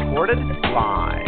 Recorded live.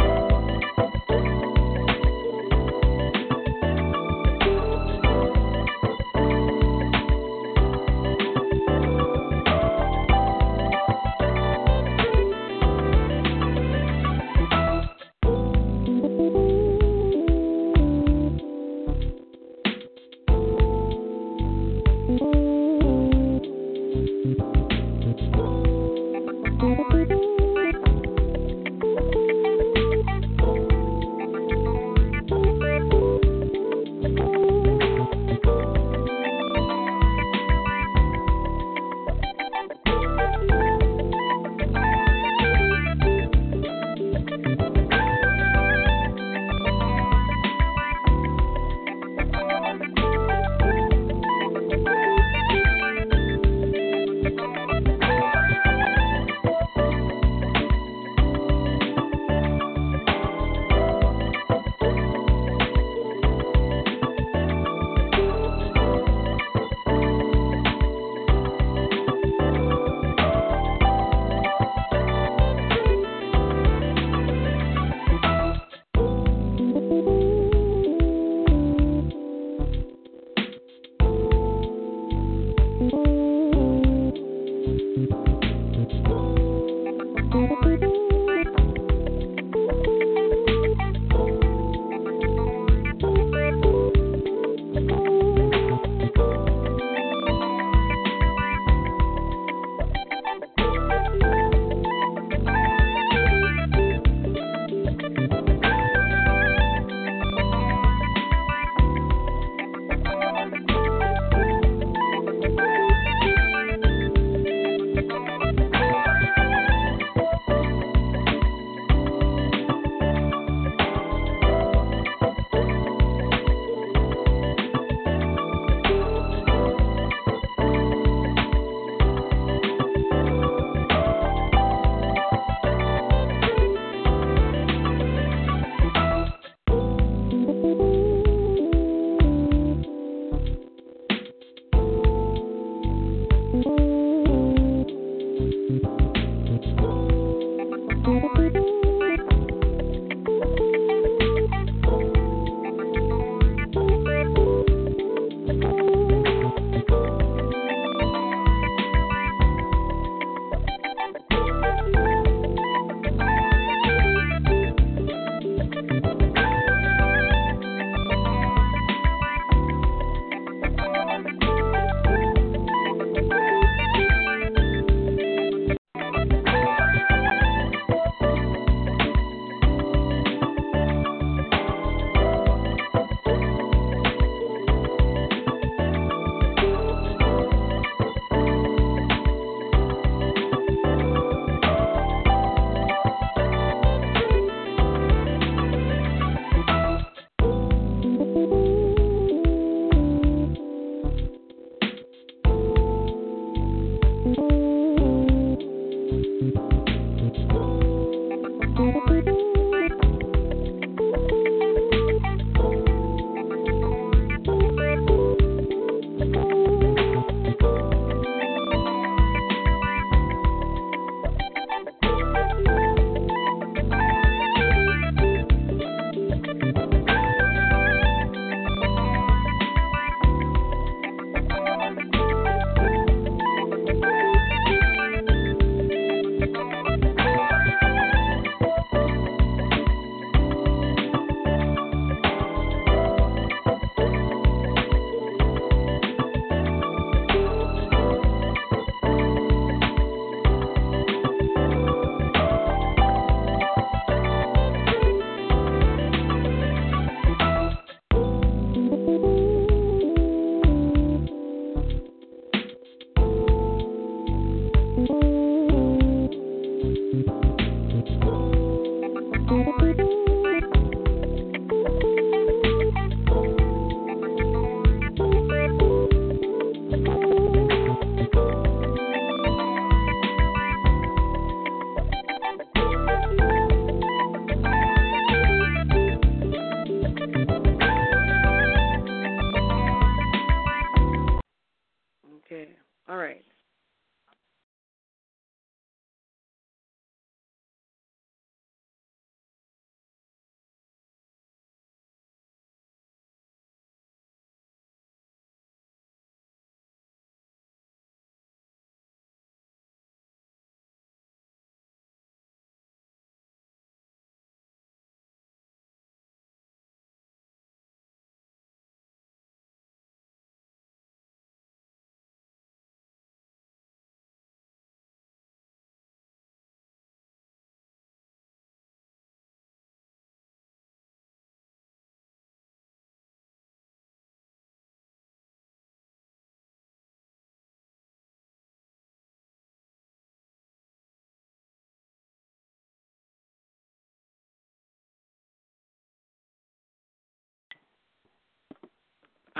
All right.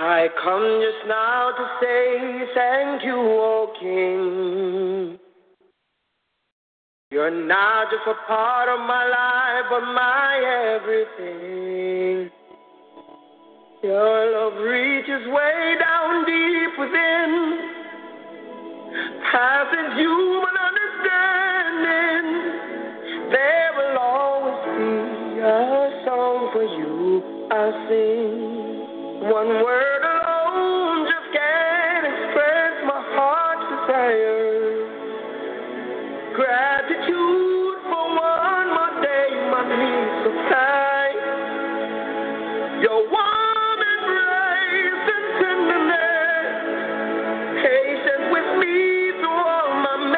I come just now to say thank you, O King. You're not just a part of my life, but my everything. Your love reaches way down deep within, passing human understanding. There will always be a song for you I'll sing. One word alone just can't express my heart's desire. Gratitude for one more day, my peace of time. Your warm embrace and tenderness, patience with me through all my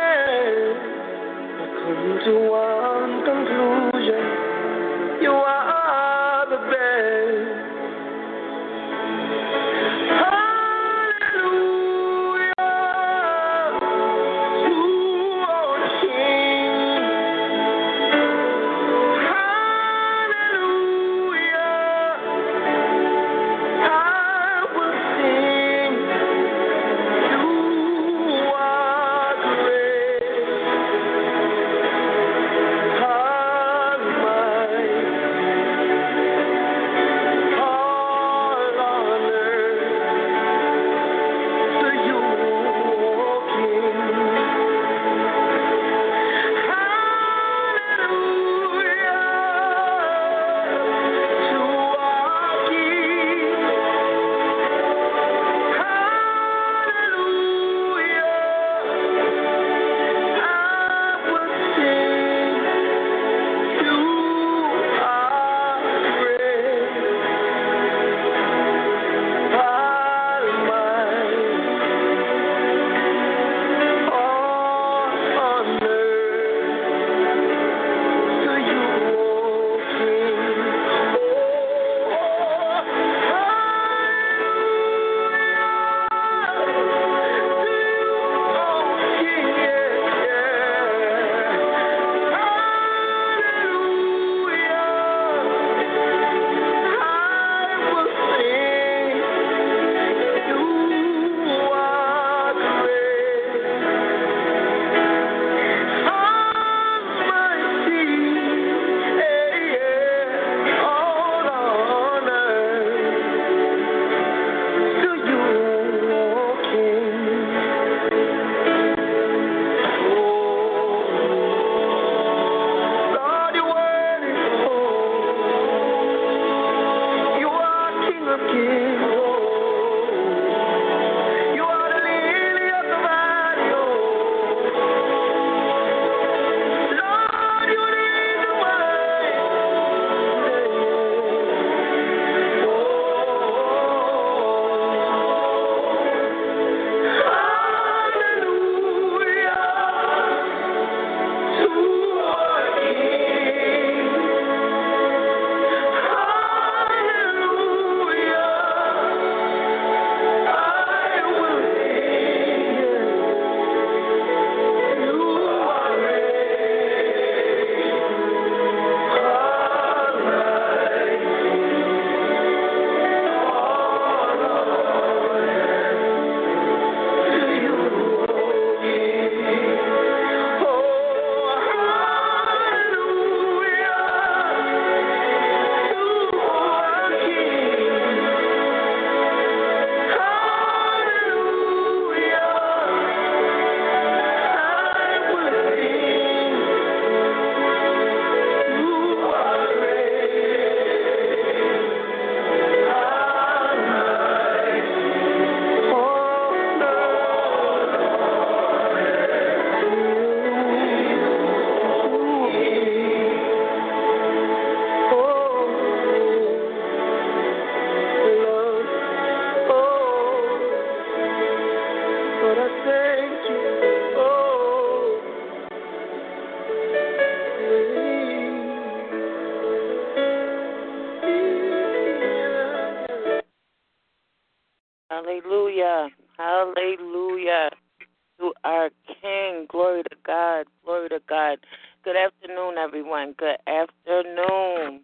our King. Glory to God. Glory to God. Good afternoon, everyone. Good afternoon.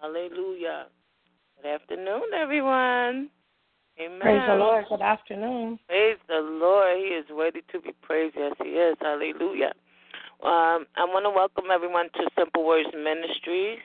Hallelujah. Good afternoon, everyone. Amen. Praise the Lord. Good afternoon. Praise the Lord. He is worthy to be praised. Yes, he is. Hallelujah. I want to welcome everyone to Simple Words Ministries.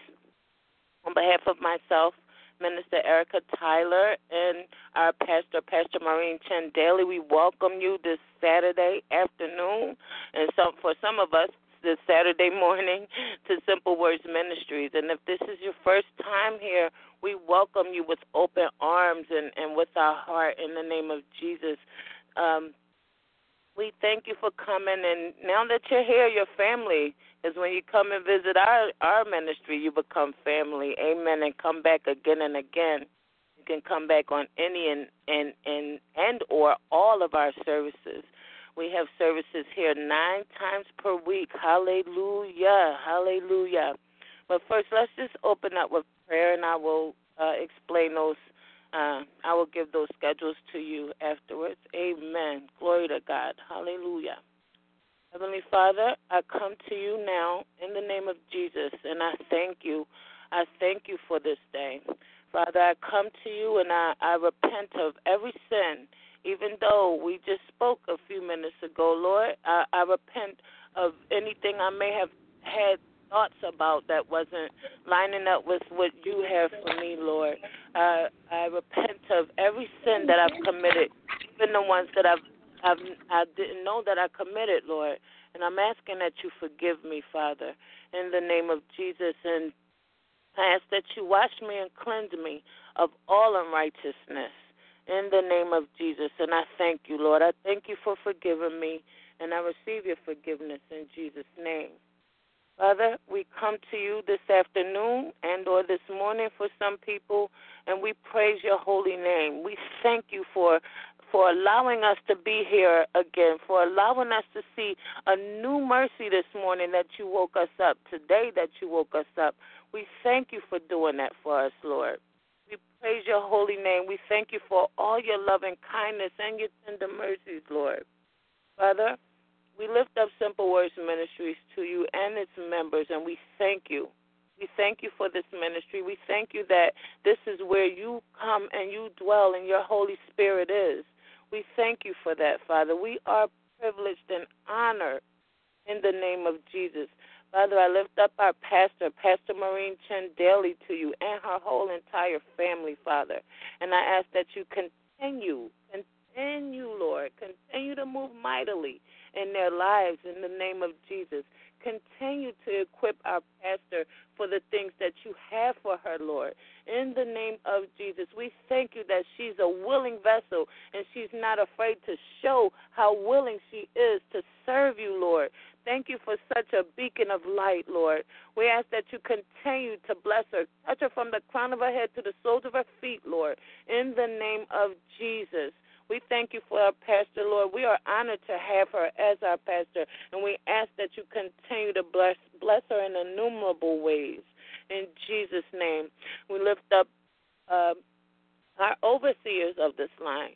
On behalf of myself, Minister Erica Tyler, and our pastor, Pastor Maureen Chen-Daly, we welcome you this Saturday afternoon, and for some of us, this Saturday morning, to Simple Words Ministries. And if this is your first time here, we welcome you with open arms and with our heart in the name of Jesus. We thank you for coming, and now that you're here, your family is when you come and visit our ministry, you become family. Amen, and come back again and again. You can come back on any and or all of our services. We have services here 9 times per week. Hallelujah, hallelujah. But first, let's just open up with prayer, and I will explain those. I will give those schedules to you afterwards. Amen. Glory to God. Hallelujah. Heavenly Father, I come to you now in the name of Jesus, and I thank you. I thank you for this day. Father, I come to you, and I repent of every sin, even though we just spoke a few minutes ago. Lord, I repent of anything I may have had thoughts about that wasn't lining up with what you have for me, Lord. I repent of every sin that I've committed, even the ones that I didn't know that I committed, Lord. And I'm asking that you forgive me, Father, in the name of Jesus. And I ask that you wash me and cleanse me of all unrighteousness in the name of Jesus. And I thank you, Lord. I thank you for forgiving me, and I receive your forgiveness in Jesus' name. Father, we come to you this afternoon and or this morning for some people, and we praise your holy name. We thank you for allowing us to be here again, for allowing us to see a new mercy this morning that you woke us up, today that you woke us up. We thank you for doing that for us, Lord. We praise your holy name. We thank you for all your love and kindness and your tender mercies, Lord. Father, we lift up Simple Words Ministries to you and its members, and we thank you. We thank you for this ministry. We thank you that this is where you come and you dwell and your Holy Spirit is. We thank you for that, Father. We are privileged and honored in the name of Jesus. Father, I lift up our pastor, Pastor Maureen Chen-Daly, to you and her whole entire family, Father. And I ask that you continue, Lord, continue to move mightily in their lives in the name of Jesus. Continue to equip our pastor for the things that you have for her, Lord. In the name of Jesus, we thank you that she's a willing vessel and she's not afraid to show how willing she is to serve you, Lord. Thank you for such a beacon of light, Lord. We ask that you continue to bless her. Touch her from the crown of her head to the soles of her feet, Lord. In the name of Jesus. We thank you for our pastor, Lord. We are honored to have her as our pastor, and we ask that you continue to bless her in innumerable ways. In Jesus' name, we lift up our overseers of this line,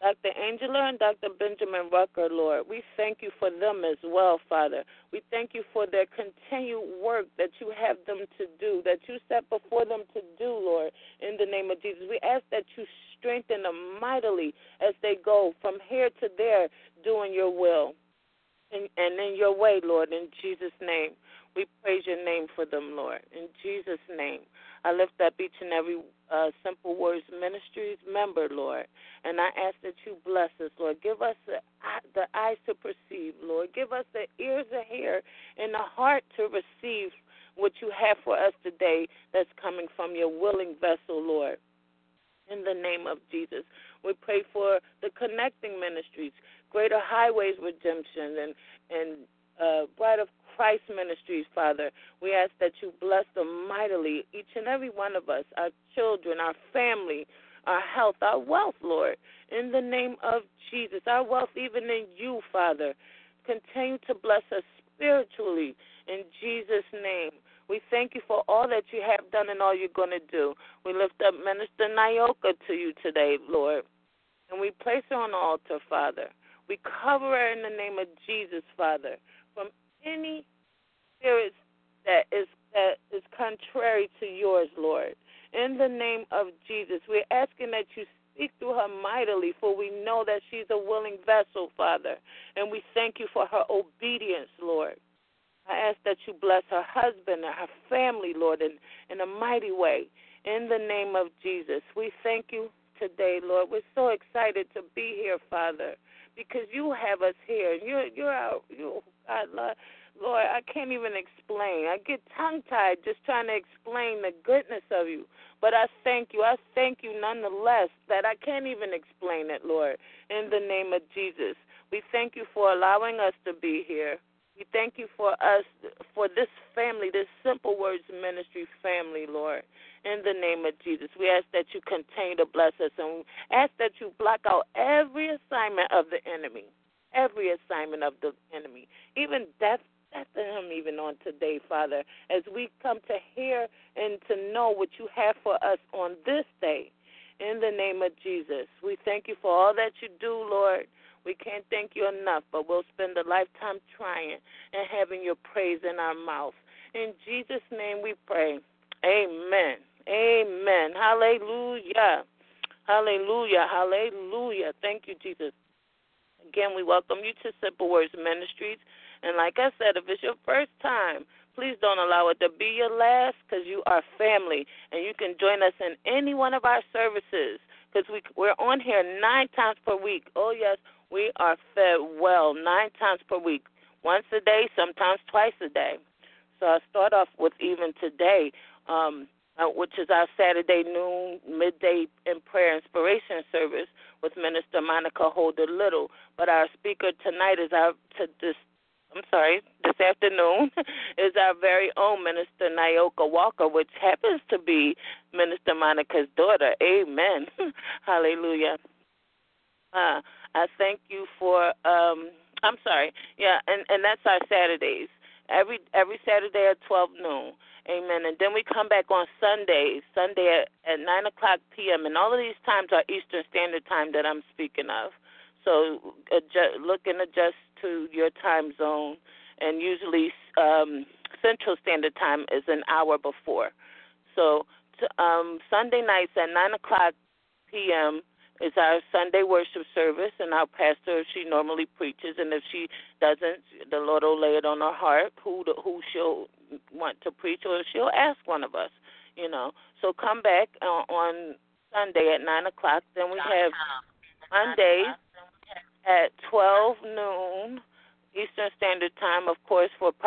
Dr. Angela and Dr. Benjamin Rucker, Lord. We thank you for them as well, Father. We thank you for their continued work that you have them to do, that you set before them to do, Lord, in the name of Jesus. We ask that you strengthen them mightily as they go from here to there doing your will and in your way, Lord, in Jesus' name. We praise your name for them, Lord, in Jesus' name. I lift up each and every Simple Words Ministries member, Lord, and I ask that you bless us, Lord. Give us the eyes to perceive, Lord. Give us the ears to hear and the heart to receive what you have for us today that's coming from your willing vessel, Lord. In the name of Jesus, we pray for the connecting ministries, Greater Highways Redemption, and Bride of Christ Ministries, Father. We ask that you bless them mightily, each and every one of us, our children, our family, our health, our wealth, Lord. In the name of Jesus, our wealth even in you, Father. Continue to bless us spiritually in Jesus' name. We thank you for all that you have done and all you're going to do. We lift up Minister Nyoka to you today, Lord, and we place her on the altar, Father. We cover her in the name of Jesus, Father, from any spirits that is contrary to yours, Lord. In the name of Jesus, we're asking that you speak through her mightily, for we know that she's a willing vessel, Father, and we thank you for her obedience, Lord. I ask that you bless her husband and her family, Lord, in a mighty way. In the name of Jesus, we thank you today, Lord. We're so excited to be here, Father, because you have us here. You're God, Lord, I can't even explain. I get tongue-tied just trying to explain the goodness of you. But I thank you. I thank you nonetheless that I can't even explain it, Lord, in the name of Jesus. We thank you for allowing us to be here. We thank you for us, for this family, this Simple Words Ministry family, Lord, in the name of Jesus. We ask that you continue to bless us, and ask that you block out every assignment of the enemy, even death. That's him even on today, Father, as we come to hear and to know what you have for us on this day. In the name of Jesus, we thank you for all that you do, Lord. We can't thank you enough, but we'll spend a lifetime trying and having your praise in our mouth. In Jesus' name we pray. Amen. Amen. Hallelujah. Hallelujah. Hallelujah. Thank you, Jesus. Again, we welcome you to Simple Words Ministries. And like I said, if it's your first time, please don't allow it to be your last, because you are family. And you can join us in any one of our services, because we're on here 9 times per week. Oh, yes, we are fed well 9 times per week, once a day, sometimes twice a day. So I'll start off with even today, which is our Saturday noon, midday, and prayer inspiration service with Minister Monica Holder Little. But our speaker tonight is this afternoon is our very own Minister Nyoka Walker, which happens to be Minister Monica's daughter. Amen. Hallelujah. I thank you for, and that's our Saturdays. Every Saturday at 12 noon. Amen. And then we come back on Sunday at 9 o'clock p.m. And all of these times are Eastern Standard Time that I'm speaking of. So look and adjust to your time zone, and usually Central Standard Time is an hour before. So Sunday nights at 9 o'clock p.m. is our Sunday worship service, and our pastor, she normally preaches, and if she doesn't, the Lord will lay it on her heart who she'll want to preach, or she'll ask one of us, you know. So come back on Sunday at 9 o'clock. Then we have Mondays at 12 noon Eastern Standard Time, of course, for the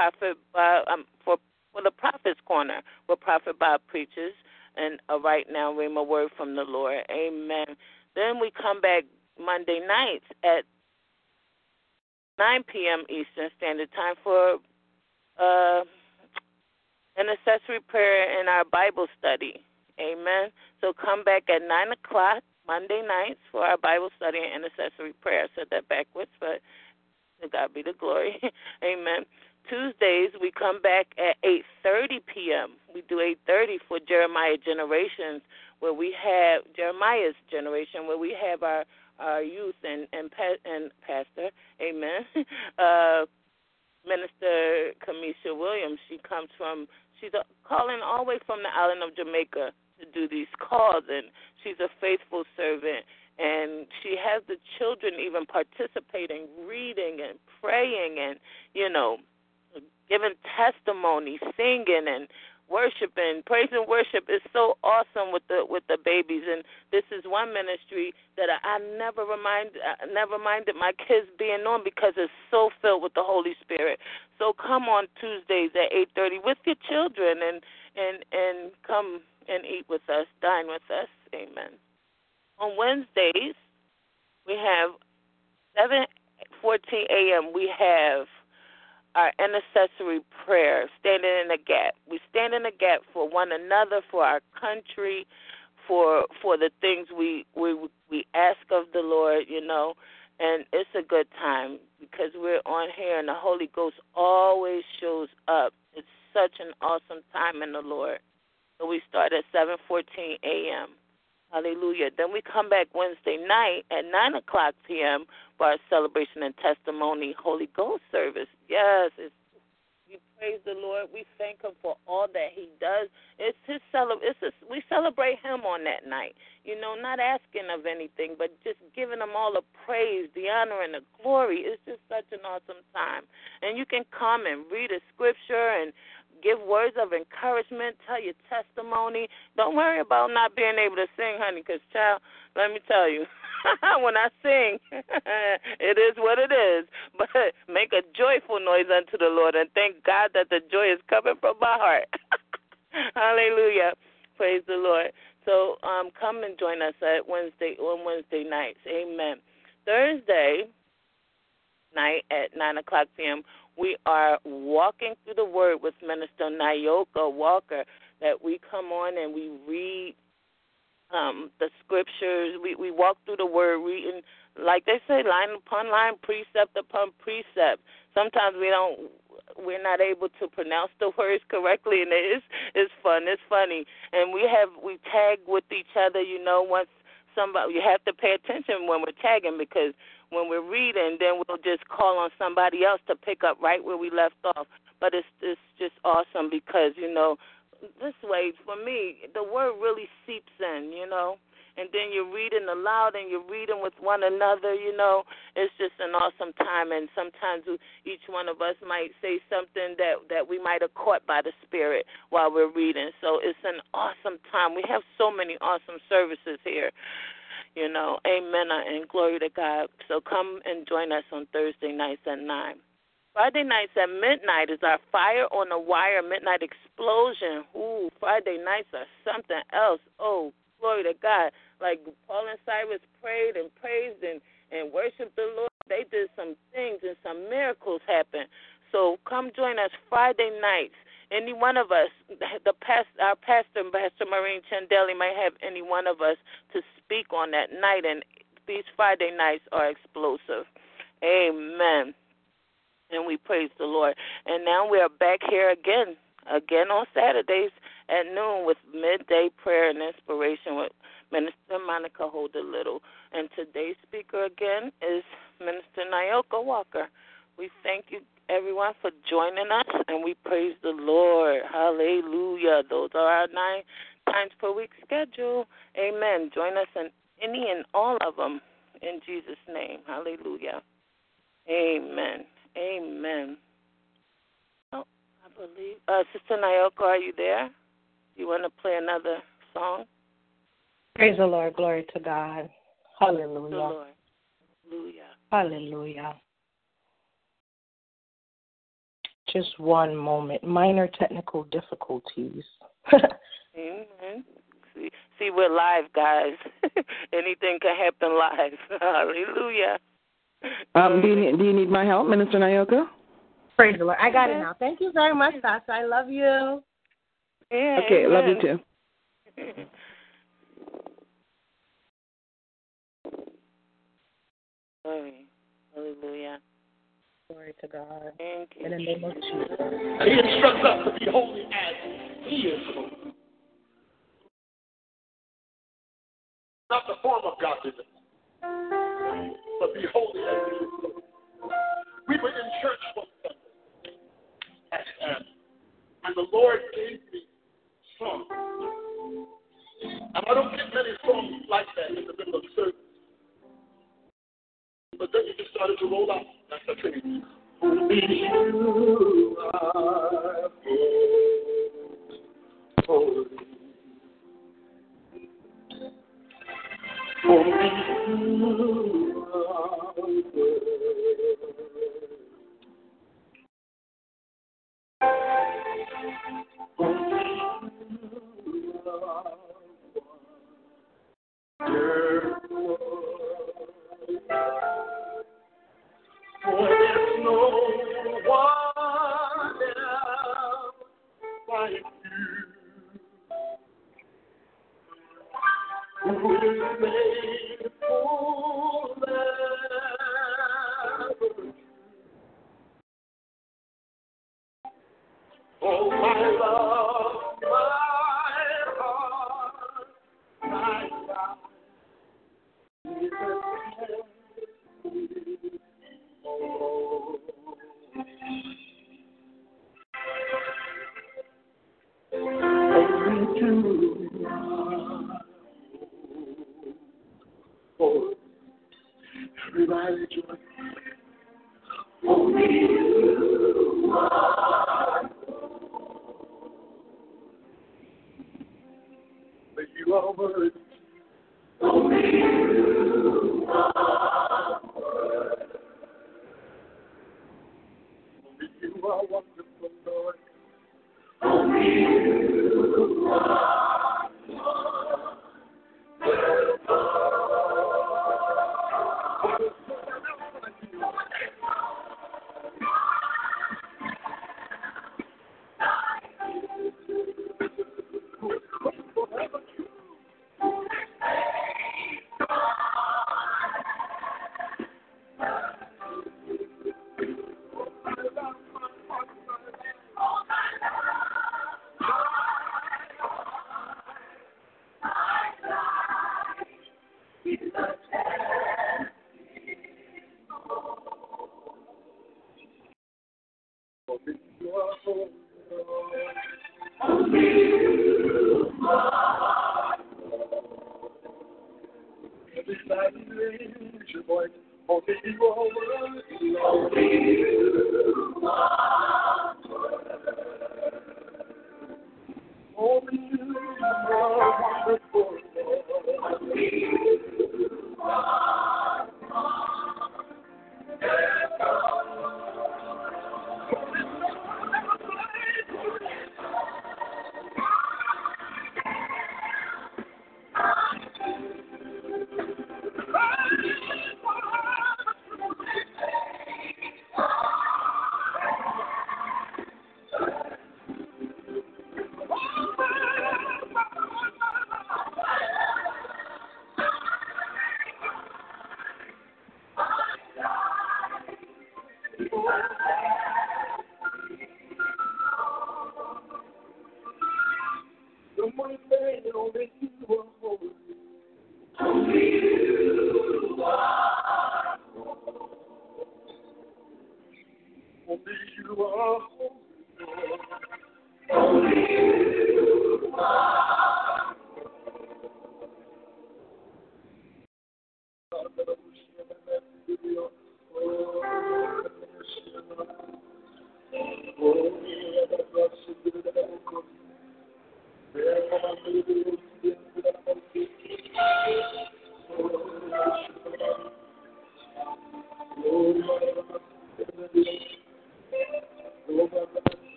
Prophet's Corner, where Prophet Bob preaches, and right now, Rhema Word from the Lord. Amen. Then we come back Monday nights at 9 p.m. Eastern Standard Time for intercessory prayer and our Bible study. Amen. So come back at 9 o'clock Monday nights for our Bible study and intercessory prayer. I said that backwards, but to God be the glory. Amen. Tuesdays, we come back at 8:30 p.m. We do 8:30 for Jeremiah's Generation, where we have our youth and pastor, amen, Minister Kamisha Williams. She's calling all the way from the island of Jamaica to do these calls, and she's a faithful servant, and she has the children even participating, reading and praying and, you know, giving testimony, singing and worshiping. Praise and worship is so awesome with the babies, and this is one ministry that I never minded my kids being on, because it's so filled with the Holy Spirit. So come on Tuesdays at 8:30 with your children and come and eat with us, dine with us. Amen. On Wednesdays, we have 7:14 a.m. we have our intercessory prayer, standing in the gap. We stand in the gap for one another, for our country, for the things we ask of the Lord, you know. And it's a good time, because we're on here and the Holy Ghost always shows up. It's such an awesome time in the Lord. So we start at 7:14 a.m. Hallelujah. Then we come back Wednesday night at 9 o'clock p.m. for our celebration and testimony Holy Ghost service. Yes, we praise the Lord. We thank him for all that he does. It's his we celebrate him on that night. You know, not asking of anything, but just giving him all the praise, the honor, and the glory. It's just such an awesome time. And you can come and read a scripture and give words of encouragement, tell your testimony. Don't worry about not being able to sing, honey, because, child, let me tell you, when I sing, it is what it is. But make a joyful noise unto the Lord, and thank God that the joy is coming from my heart. Hallelujah. Praise the Lord. So come and join us on Wednesday nights. Amen. Thursday night at 9 o'clock p.m., we are walking through the Word with Minister Nyoka Walker, that we come on and we read the scriptures. We walk through the Word reading, like they say, line upon line, precept upon precept. Sometimes we're not able to pronounce the words correctly, and it's fun, it's funny. And we tag with each other, you know, you have to pay attention when we're tagging, because when we're reading, then we'll just call on somebody else to pick up right where we left off. But it's just awesome because, you know, this way, for me, the word really seeps in, you know. And then you're reading aloud and you're reading with one another, you know. It's just an awesome time. And sometimes each one of us might say something that we might have caught by the Spirit while we're reading. So it's an awesome time. We have so many awesome services here, you know. Amen and glory to God. So come and join us on Thursday nights at 9. Friday nights at midnight is our Fire on the Wire midnight explosion. Ooh, Friday nights are something else. Oh, glory to God. Like Paul and Cyrus prayed and praised and worshiped the Lord. They did some things and some miracles happened. So come join us Friday nights. Any one of us, our pastor, Pastor Maureen Chen-Daly, might have any one of us to speak on that night. And these Friday nights are explosive. Amen. And we praise the Lord. And now we are back here again on Saturdays at noon with midday prayer and inspiration with Minister Monica Holder Little. And today's speaker again is Minister Nyoka Walker. We thank you, everyone, for joining us, and we praise the Lord. Hallelujah. Those are our 9 times per week schedule. Amen. Join us in any and all of them in Jesus' name. Hallelujah. Amen. Amen. Oh, I believe. Sister Nyoka, are you there? You want to play another song? Praise the Lord. Glory to God. Hallelujah. The Lord. Hallelujah. Hallelujah. Just one moment. Minor technical difficulties. Mm-hmm. See, we're live, guys. Anything can happen live. Hallelujah. Do you need my help, Minister Nyoka? Praise the Lord. I got it now. Thank you very much, Pastor. I love you. Yeah, okay, amen. Love you too. Glory. Hallelujah. Glory to God. Thank you. In the name of Jesus. And he instructs us to be holy as he is holy. Not the form of godliness, but be holy as he is holy. We were in church one Sunday, and the Lord gave me songs. And I don't get many songs like that in the middle of service. But then you just started to roll out. That's the thing. Only you are holy. Only you are holy. Only you are one. For there's no one else like you, who is faithful ever true. Oh, my love, my heart, my God. Only you are wonderful, Lord. Only you are wonderful.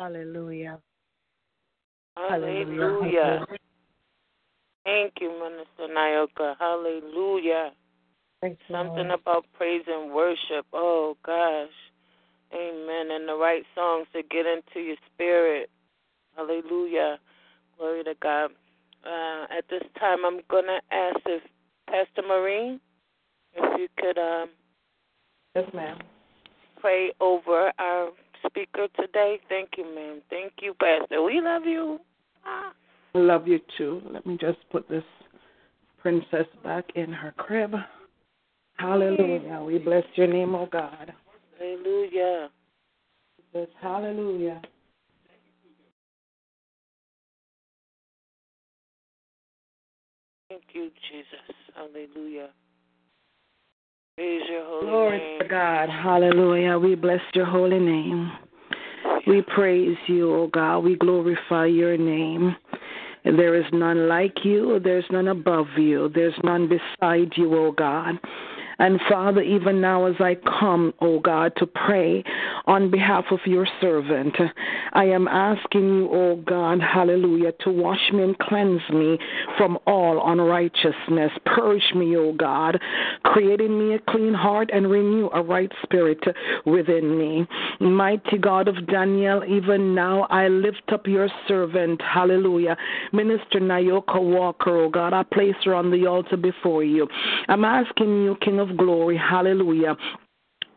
Hallelujah. Hallelujah. Thank you, Minister Nyoka. Hallelujah. Thanks, something Lord. About praise and worship. Oh, gosh. Amen. And the right songs to get into your spirit. Hallelujah. Glory to God. At this time, I'm going to ask if Pastor Maureen, if you could yes, ma'am. Pray over our speaker today. Thank you, ma'am. Thank you, Pastor. We love you. Ah. Love you, too. Let me just put this princess back in her crib. Hallelujah. We bless your name, oh God. Hallelujah. Yes, hallelujah. Thank you, Jesus. Hallelujah. Praise your holy Glory name. Glory to God. Hallelujah. We bless your holy name. We praise you, oh God. We glorify your name. There is none like you. There's none above you. There's none beside you, oh God. And, Father, even now as I come, O God, to pray on behalf of your servant, I am asking you, O God, hallelujah, to wash me and cleanse me from all unrighteousness. Purge me, O God, create in me a clean heart and renew a right spirit within me. Mighty God of Daniel, even now I lift up your servant, hallelujah. Minister Nyoka Walker, O God, I place her on the altar before you. I'm asking you, King of Glory, hallelujah,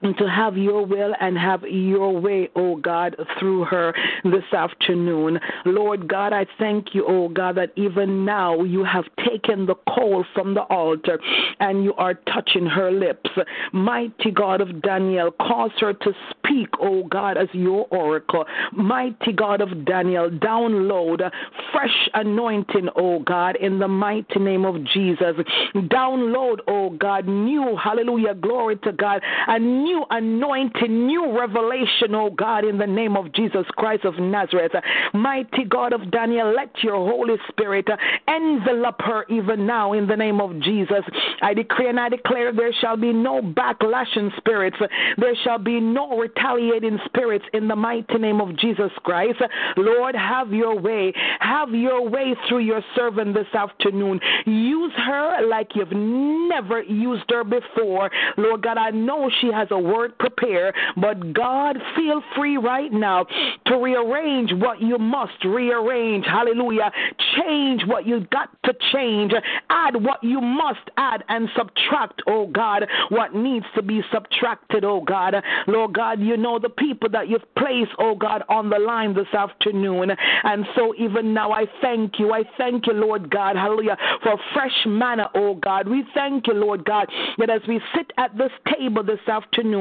and to have your will and have your way, oh God, through her this afternoon. Lord God, I thank you, oh God, that even now you have taken the coal from the altar and you are touching her lips. Mighty God of Daniel, cause her to speak, oh God, as your oracle. Mighty God of Daniel, download fresh anointing, oh God, in the mighty name of Jesus. Download, oh God, new, hallelujah, glory to God, a new anointing, new revelation, oh God, in the name of Jesus Christ of Nazareth. Mighty God of Daniel, let your Holy Spirit envelop her even now in the name of Jesus. I decree and I declare there shall be no backlashing spirits. There shall be no retaliating spirits in the mighty name of Jesus Christ. Lord, have your way. Have your way through your servant this afternoon. Use her like you've never used her before. Lord God, I know she has a word prepared, but God, feel free right now to rearrange what you must rearrange. Hallelujah. Change what you got to change. Add what you must add and subtract, oh God, what needs to be subtracted, oh God. Lord God, you know the people that you've placed, oh God, on the line this afternoon. And so even now I thank you. I thank you, Lord God, hallelujah, for fresh manna, oh God. We thank you, Lord God, that as we sit at this table this afternoon,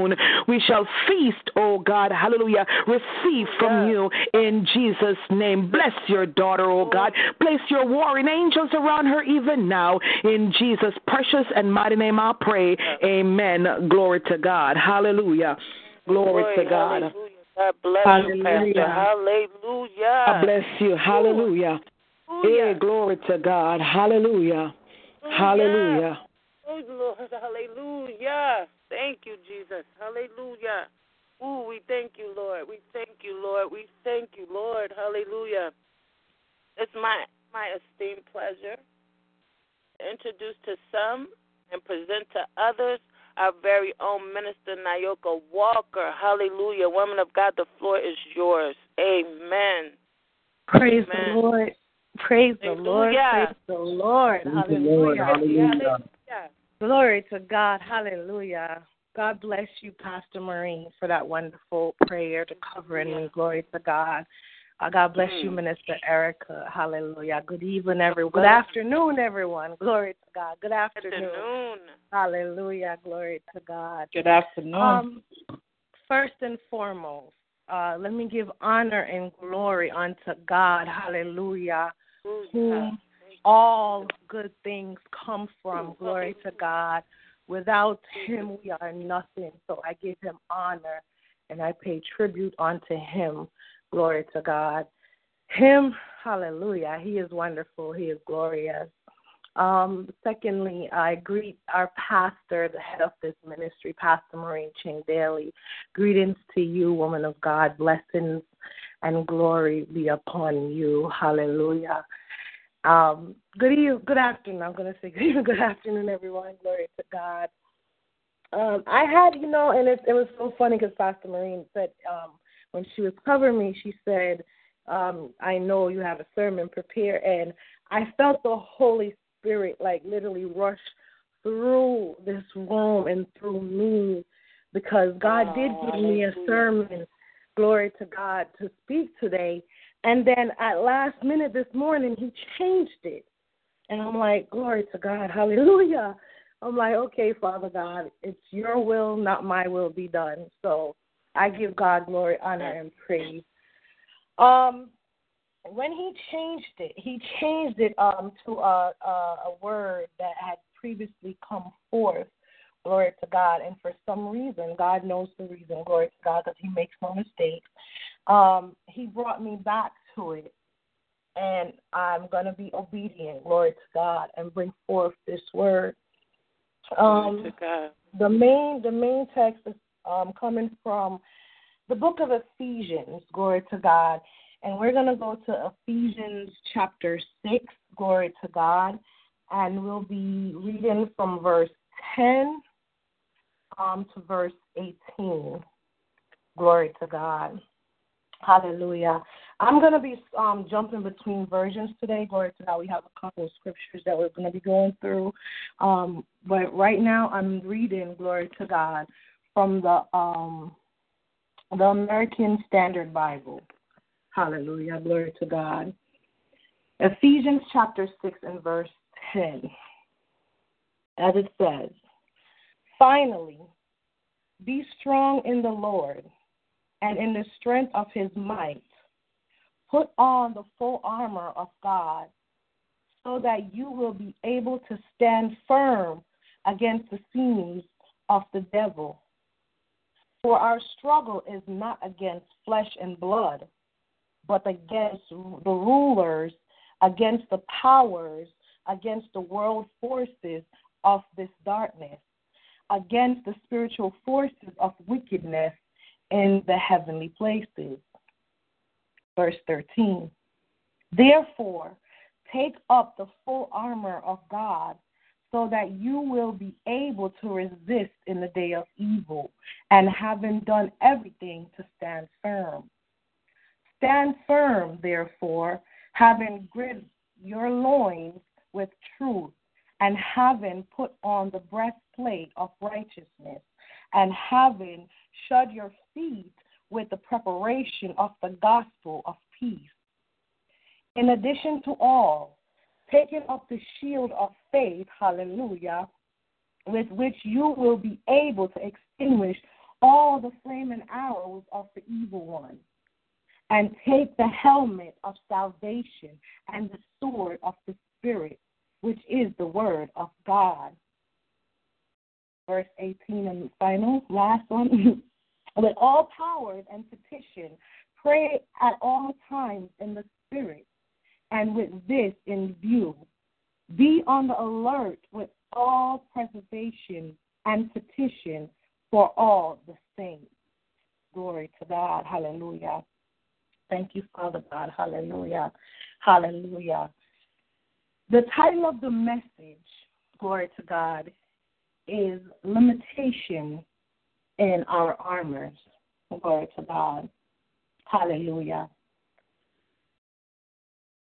we shall feast, oh God, hallelujah, receive from you in Jesus' name. Bless your daughter, oh God. Place your warring angels around her even now. In Jesus' precious and mighty name I pray. Amen. Glory to God. Hallelujah. Glory to God. Hallelujah. God bless you, Pastor. Hallelujah. God bless you. Hallelujah. Hey, glory to God. Hallelujah. Hallelujah. Oh, Lord. Hallelujah. Thank you, Jesus. Hallelujah. Ooh, we thank you, Lord. We thank you, Lord. We thank you, Lord. Hallelujah. It's my esteemed pleasure to introduce to some and present to others our very own Minister Nyoka Walker. Hallelujah. Woman of God, the floor is yours. Amen. Praise Amen. The Lord. Praise Hallelujah. The Lord. Praise the Lord. Hallelujah. Hallelujah. Hallelujah. Glory to God. Hallelujah. God bless you, Pastor Maureen, for that wonderful prayer to cover in me. Glory to God. God bless you, Minister Erica. Hallelujah. Good evening, everyone. Good afternoon, everyone. Glory to God. Good afternoon. Hallelujah. Glory to God. Good afternoon. First and foremost, let me give honor and glory unto God. Hallelujah. Whom all good things come from. Glory to God. Without him, we are nothing. So I give him honor and I pay tribute unto him. Glory to God. Him, hallelujah. He is wonderful. He is glorious. Secondly, I greet our pastor, the head of this ministry, Pastor Maureen Chen-Daly. Greetings to you, woman of God. Blessings and glory be upon you. Hallelujah. Good afternoon, everyone. Glory to God. It was so funny because Pastor Maureen said when she was covering me, she said, I know you have a sermon prepared, and I felt the Holy Spirit like literally rush through this room and through me because God did give me a sermon, glory to God, to speak today. And then at last minute this morning, he changed it. And I'm like, glory to God, hallelujah. I'm like, okay, Father God, it's your will, not my will be done. So I give God glory, honor, and praise. When he changed it to a word that had previously come forth, glory to God. And for some reason, God knows the reason, glory to God, because he makes no mistakes. He brought me back to it, and I'm going to be obedient, glory to God, and bring forth this word. Glory to God. The main text is coming from the book of Ephesians, glory to God. And we're going to go to Ephesians chapter 6, glory to God, and we'll be reading from verse 10 to verse 18, glory to God. Hallelujah. I'm going to be jumping between versions today. Glory to God. We have a couple of scriptures that we're going to be going through. But right now I'm reading, glory to God, from the American Standard Bible. Hallelujah. Glory to God. Ephesians chapter 6 and verse 10. As it says, finally, be strong in the Lord and in the strength of his might, put on the full armor of God so that you will be able to stand firm against the schemes of the devil. For our struggle is not against flesh and blood, but against the rulers, against the powers, against the world forces of this darkness, against the spiritual forces of wickedness in the heavenly places. Verse 13. Therefore, take up the full armor of God so that you will be able to resist in the day of evil, and having done everything to stand firm. Stand firm, therefore, having girded your loins with truth, and having put on the breastplate of righteousness, and having shod your feet with the preparation of the gospel of peace. In addition to all, taking up the shield of faith, hallelujah, with which you will be able to extinguish all the flaming arrows of the evil one, and take the helmet of salvation and the sword of the Spirit, which is the word of God. Verse 18 and final, last one. With all powers and petition, pray at all times in the Spirit, and with this in view, be on the alert with all preservation and petition for all the saints. Glory to God. Hallelujah. Thank you, Father God. Hallelujah. Hallelujah. The title of the message, glory to God, is limitation in our armors. Glory to God. Hallelujah.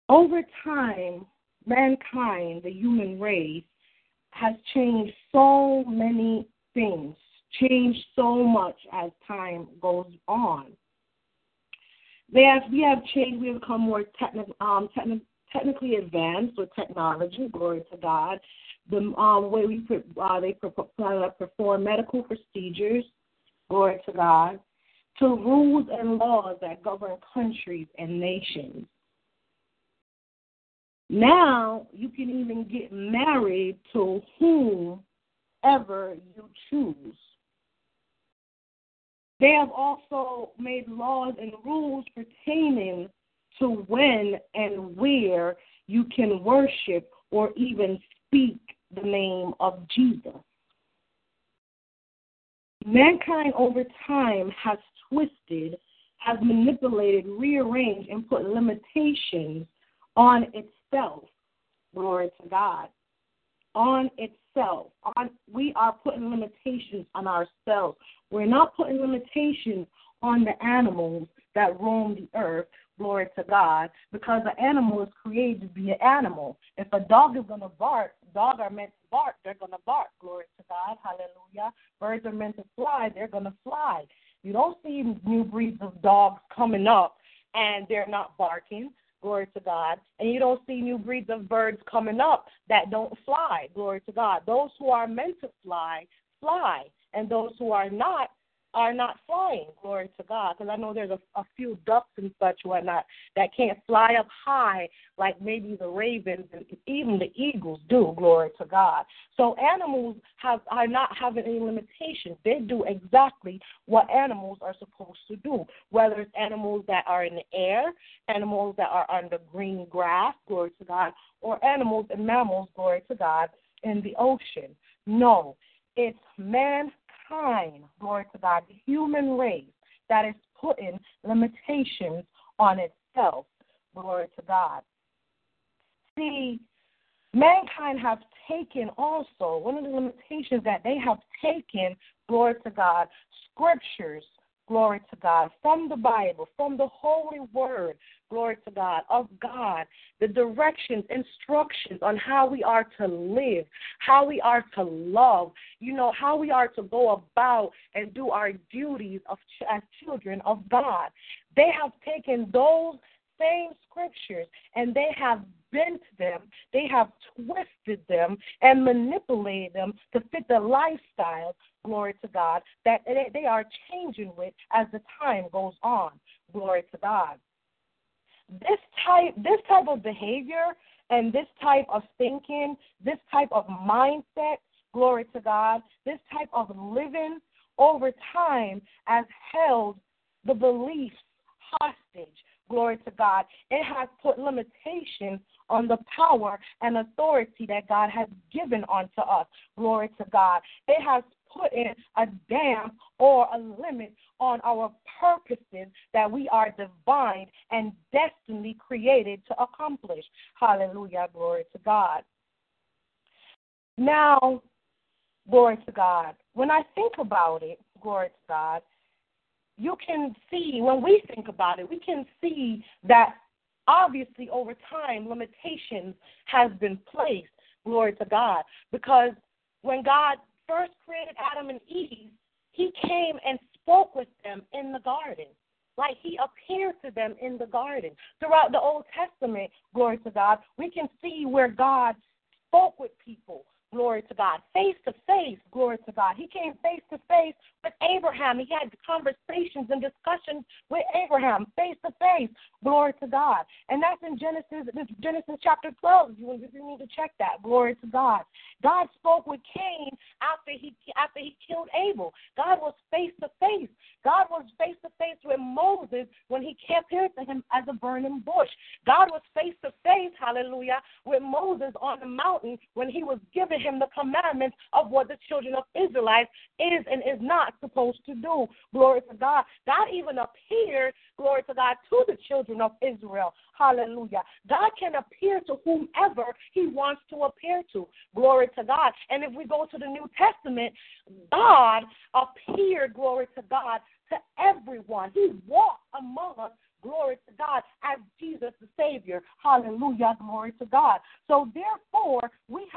Over time, mankind, the human race, has changed so many things, changed so much as time goes on. We have changed, we have become more technically advanced with technology, glory to God. They perform medical procedures, glory to God, to rules and laws that govern countries and nations. Now you can even get married to whomever you choose. They have also made laws and rules pertaining to when and where you can worship or even speak the name of Jesus. Mankind over time has twisted, has manipulated, rearranged, and put limitations on itself glory to God, on itself. We are putting limitations on ourselves. We're not putting limitations on the animals that roam the earth, glory to God, because an animal is created to be an animal. If a dog is going to bark, dogs are meant to bark, they're going to bark, glory to God, hallelujah. Birds are meant to fly, they're going to fly. You don't see new breeds of dogs coming up and they're not barking, glory to God. And you don't see new breeds of birds coming up that don't fly, glory to God. Those who are meant to fly, fly, and those who are not flying, glory to God, because I know there's a few ducks and such whatnot that can't fly up high like maybe the ravens and even the eagles do, glory to God. So animals are not having any limitations. They do exactly what animals are supposed to do, whether it's animals that are in the air, animals that are on the green grass, glory to God, or animals and mammals, glory to God, in the ocean. No, it's mankind, glory to God, the human race that is putting limitations on itself, glory to God. See, mankind have taken also, one of the limitations that they have taken, glory to God, scriptures, glory to God, from the Bible, from the Holy Word, glory to God, of God, the directions, instructions on how we are to live, how we are to love, you know, how we are to go about and do our duties as children of God. They have taken those same scriptures and they have bent them, they have twisted them and manipulated them to fit the lifestyle, glory to God, that they are changing with as the time goes on, glory to God. This type of behavior and this type of thinking, this type of mindset, glory to God, this type of living over time has held the beliefs hostage, glory to God. It has put limitations on the power and authority that God has given unto us, glory to God. It has put in a dam or a limit on our purposes that we are divine and destined created to accomplish. Hallelujah, glory to God. Now, glory to God, when I think about it, glory to God, you can see, when we think about it, we can see that obviously over time limitations has been placed, glory to God, because when God first created Adam and Eve, he came and spoke with them in the garden, like he appeared to them in the garden. Throughout the Old Testament, glory to God, we can see where God spoke with people, glory to God, face to face, glory to God. He came face to face with Abraham. He had conversations and discussions with Abraham, face to face, glory to God. And that's in Genesis chapter 12, if you need to check that, glory to God. God spoke with Cain after he killed Abel. God was face to face. God was face to face with Moses when he appeared to him as a burning bush. God was face to face, hallelujah, with Moses on the mountain when he was giving him the commandments of what the children of Israelites is and is not supposed to do, glory to God. God even appeared, glory to God, to the children of Israel, hallelujah. God can appear to whomever he wants to appear to, glory to God. And if we go to the New Testament, God appeared, glory to God, to everyone. He walked among us, glory to God, as Jesus the Savior. Hallelujah, glory to God. So therefore, we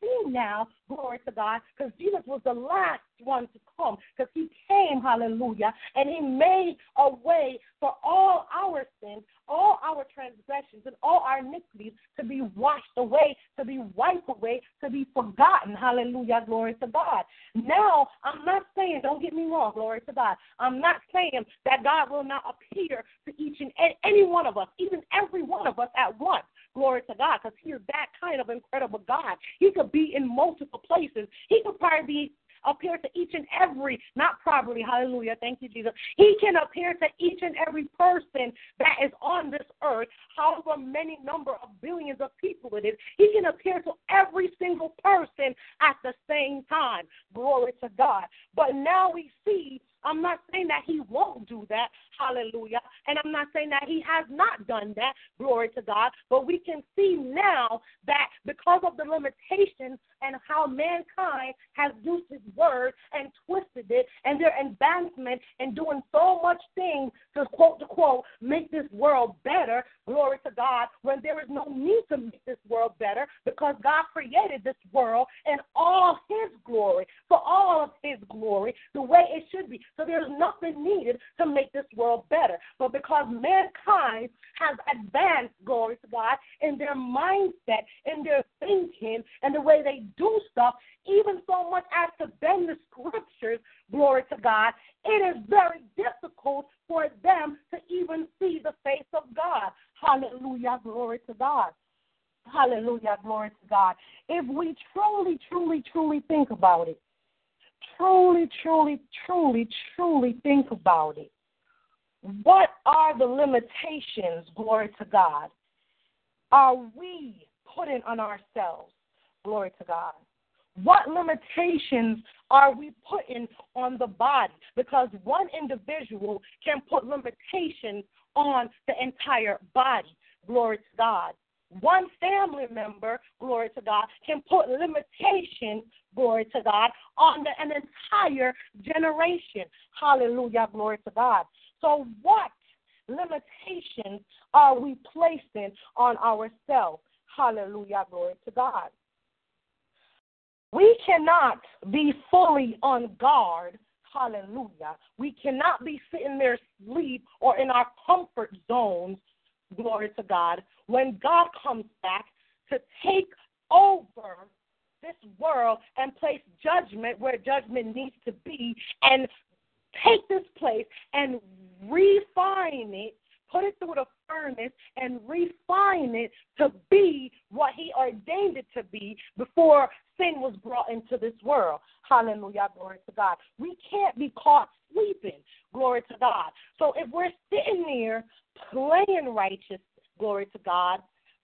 see now, glory to God, because Jesus was the last one to come, because he came, hallelujah, and he made a way for all our sins, all our transgressions, and all our iniquities to be washed away, to be wiped away, to be forgotten, hallelujah, glory to God. Now, I'm not saying, don't get me wrong, glory to God, I'm not saying that God will not appear to each and any one of us, even every one of us at once, glory to God, because he is that kind of incredible God. He could be in multiple places. He could probably be appear to each and every, not probably, hallelujah, thank you, Jesus. He can appear to each and every person that is on this earth, however many number of billions of people it is. He can appear to every single person at the same time, glory to God. But now we see, I'm not saying that he won't do that, hallelujah, and I'm not saying that he has not done that, glory to God, but we can see now that because of the limitations and how mankind has used his word and twisted it and their embarrassment in doing so much things to, quote, unquote, make this world better, glory to God, when there is no need to make this world better because God created this world in all his glory, for all of his glory, the way it should be. So there's nothing needed to make this world better. But because mankind has advanced, glory to God, in their mindset, in their thinking, and the way they do stuff, even so much as to bend the scriptures, glory to God, it is very difficult for them to even see the face of God. Hallelujah, glory to God. Hallelujah, glory to God. If we truly think about it, truly think about it, what are the limitations, glory to God, are we putting on ourselves, glory to God? What limitations are we putting on the body? Because one individual can put limitations on the entire body, glory to God. One family member, glory to God, can put limitations, glory to God, on an entire generation. Hallelujah, glory to God. So what limitations are we placing on ourselves? Hallelujah, glory to God. We cannot be fully on guard. Hallelujah. We cannot be sitting there asleep or in our comfort zones, glory to God, when God comes back to take over this world and place judgment where judgment needs to be and take this place and refine it, put it through the furnace and refine it to be what he ordained it to be before sin was brought into this world. Hallelujah, glory to God. We can't be caught sleeping, glory to God. So if we're sitting there playing righteous, glory to God,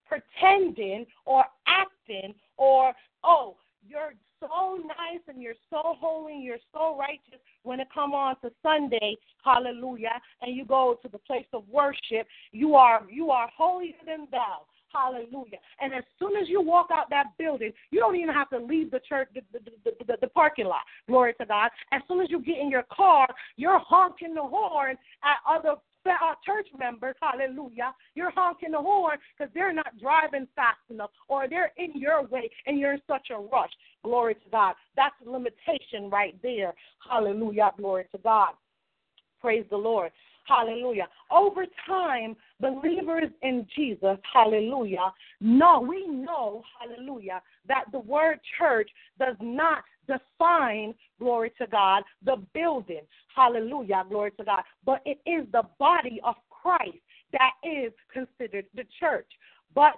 pretending or acting or, oh, you're so nice and you're so holy and you're so righteous when it come on to Sunday, hallelujah, and you go to the place of worship, you are holier than thou, hallelujah. And as soon as you walk out that building, you don't even have to leave the church, the parking lot, glory to God. As soon as you get in your car, you're honking the horn at other our church members, hallelujah, you're honking the horn because they're not driving fast enough or they're in your way and you're in such a rush. Glory to God. That's a limitation right there. Hallelujah. Glory to God. Praise the Lord. Hallelujah. Over time, believers in Jesus, hallelujah, we know, hallelujah, that the word church does not define, glory to God, the building, hallelujah, glory to God, but it is the body of Christ that is considered the church. But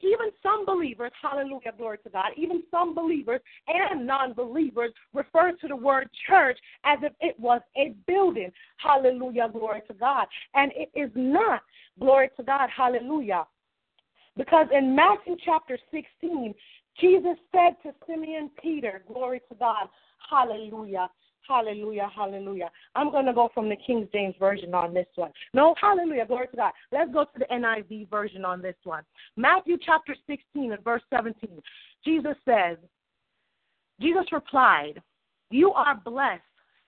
even some believers, hallelujah, glory to God, even some believers and non-believers refer to the word church as if it was a building, hallelujah, glory to God. And it is not, glory to God, hallelujah. Because in Matthew chapter 16, Jesus said to Simon Peter, glory to God, hallelujah, hallelujah, hallelujah. I'm going to go from the King James Version on this one. No, hallelujah, glory to God. Let's go to the NIV version on this one. Matthew chapter 16 and verse 17. Jesus replied, "You are blessed,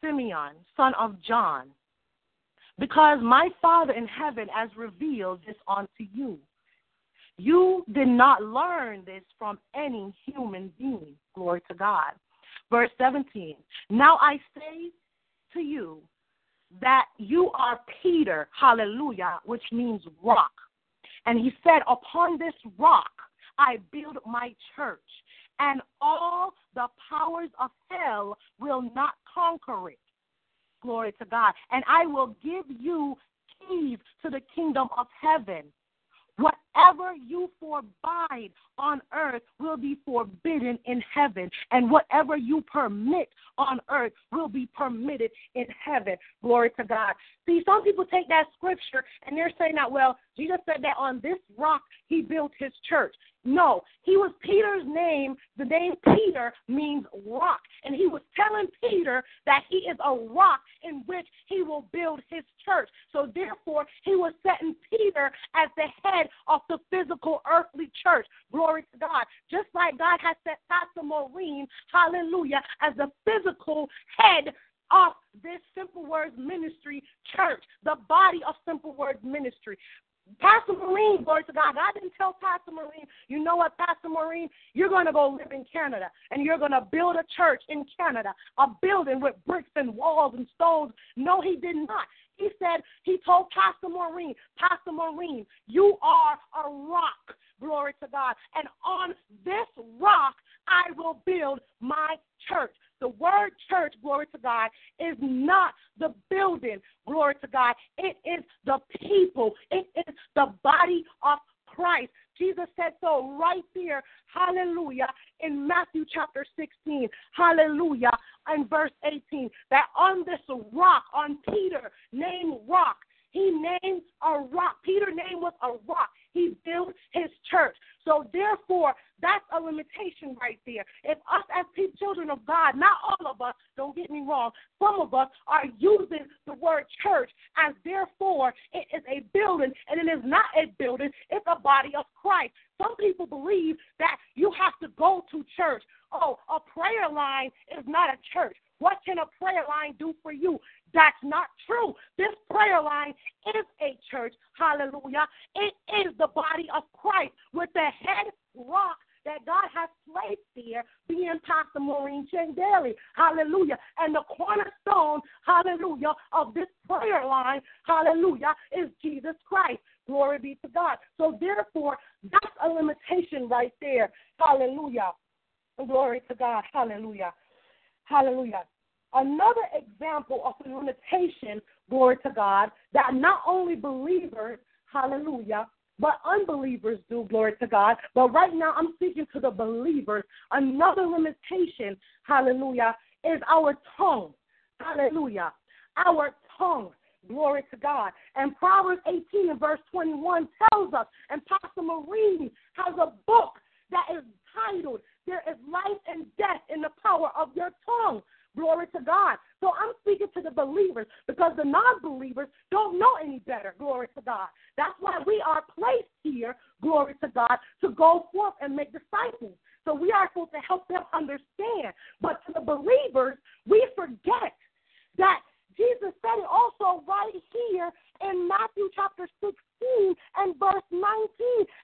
Simeon, son of John, because my Father in heaven has revealed this unto you. You did not learn this from any human being." Glory to God. Verse 17, "Now I say to you that you are Peter," hallelujah, which means rock. And he said, "Upon this rock I build my church, and all the powers of hell will not conquer it." Glory to God. "And I will give you keys to the kingdom of heaven. Whatever you forbid on earth will be forbidden in heaven, and whatever you permit on earth will be permitted in heaven." Glory to God. See, some people take that scripture and they're saying that, well, Jesus said that on this rock he built his church. No, he was Peter's name. The name Peter means rock. And he was telling Peter that he is a rock in which he will build his church. So therefore, he was setting Peter as the head of the physical earthly church. Glory to God. Just like God has set Pastor Maureen, hallelujah, as the physical head of this Simple Words Ministry church, the body of Simple Words Ministry. Pastor Maureen, glory to God, I didn't tell Pastor Maureen, you know what, Pastor Maureen, you're going to go live in Canada, and you're going to build a church in Canada, a building with bricks and walls and stones. No, he did not. He said, he told Pastor Maureen, Pastor Maureen, you are a rock, glory to God, and on this rock I will build my church. The word church, glory to God, is not the building, glory to God. It is the people. It is the body of Christ. Jesus said so right there, hallelujah, in Matthew chapter 16, hallelujah, and verse 18, that on this rock, on Peter, named rock, he named a rock. Peter's name was a rock. He built his church. So therefore, that's a limitation right there. If us as children of God, not all of us, don't get me wrong, some of us are using the word church as therefore it is a building, and it is not a building, it's a body of Christ. Some people believe that you have to go to church. Oh, a prayer line is not a church. What can a prayer line do for you? That's not true. This prayer line is a church. Hallelujah. It is the body of Christ with the head rock that God has placed there, being Pastor Maureen Chen-Daly. Hallelujah. And the cornerstone, hallelujah, of this prayer line, hallelujah, is Jesus Christ. Glory be to God. So therefore, that's a limitation right there. Hallelujah. Glory to God. Hallelujah. Hallelujah. Another example of a limitation, glory to God, that not only believers, hallelujah, but unbelievers do, glory to God. But right now I'm speaking to the believers. Another limitation, hallelujah, is our tongue. Hallelujah. Our tongue. Glory to God. And Proverbs 18 and verse 21 tells us, and Pastor Maureen has a book that is titled, There is Life and Death in the Power of Your Tongue. Glory to God. So I'm speaking to the believers because the non-believers don't know any better. Glory to God. That's why we are placed here, glory to God, to go forth and make disciples. So we are supposed to help them understand. But to the believers, we forget that Jesus said it also right here in Matthew chapter 16 and verse 19,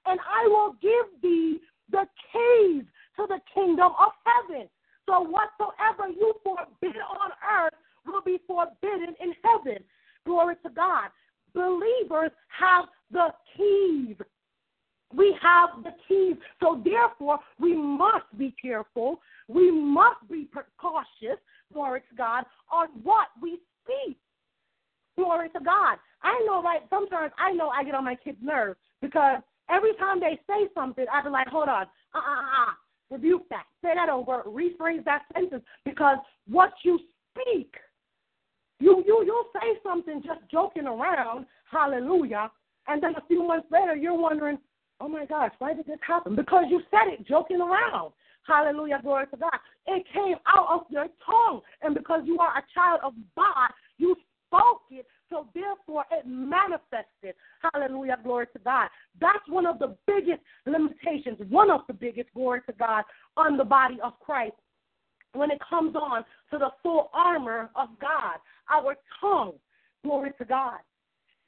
and I will give thee the keys to the kingdom of heaven. So whatsoever you forbid on earth will be forbidden in heaven. Glory to God. Believers have the keys. We have the keys. So therefore, we must be careful. We must be cautious, glory to God, on what we speak. Glory to God. I know, like, sometimes I know I get on my kids' nerves because every time they say something, I be like, hold on, rebuke that, say that over, rephrase that sentence, because what you speak, you'll say something just joking around, hallelujah, and then a few months later you're wondering, oh my gosh, why did this happen? Because you said it joking around, hallelujah, glory to God. It came out of your tongue, and because you are a child of God, you spoke it, so therefore it manifested. Hallelujah, glory to God. That's one of the biggest limitations, one of the biggest, glory to God, on the body of Christ when it comes on to the full armor of God, our tongue, glory to God.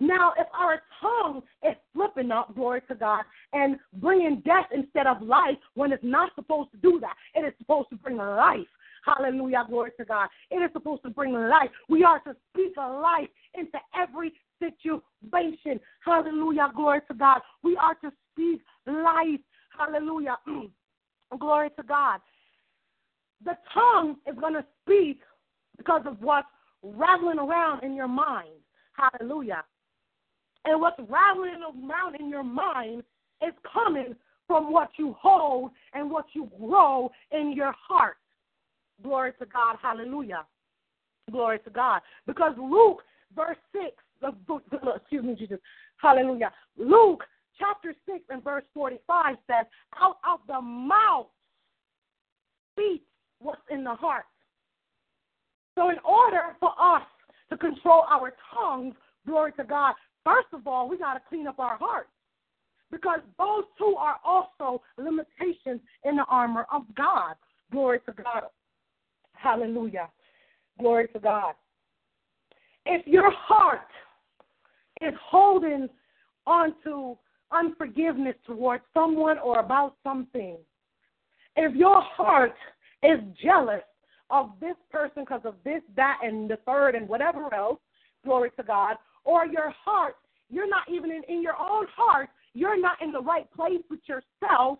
Now, if our tongue is flipping up, glory to God, and bringing death instead of life when it's not supposed to do that, it is supposed to bring life. Hallelujah, glory to God. It is supposed to bring life. We are to speak life into every situation. Hallelujah, glory to God. We are to speak life. Hallelujah, glory to God. The tongue is going to speak because of what's rattling around in your mind. Hallelujah. And what's rattling around in your mind is coming from what you hold and what you grow in your heart. Glory to God, hallelujah. Glory to God. Because Luke, verse 6, hallelujah. Luke Chapter 6 and verse 45 says, out of the mouth speaks what's in the heart. So in order for us to control our tongues, glory to God, first of all, we got to clean up our hearts, because those two are also limitations in the armor of God. Glory to God. Hallelujah. Glory to God. If your heart is holding on to unforgiveness towards someone or about something, if your heart is jealous of this person because of this, that, and the third, and whatever else, glory to God, or your heart, you're not even in your own heart, you're not in the right place with yourself,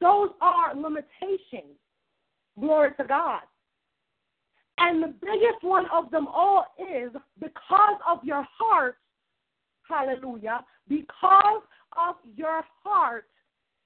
those are limitations, glory to God. And the biggest one of them all is because of your heart, hallelujah, because of your heart,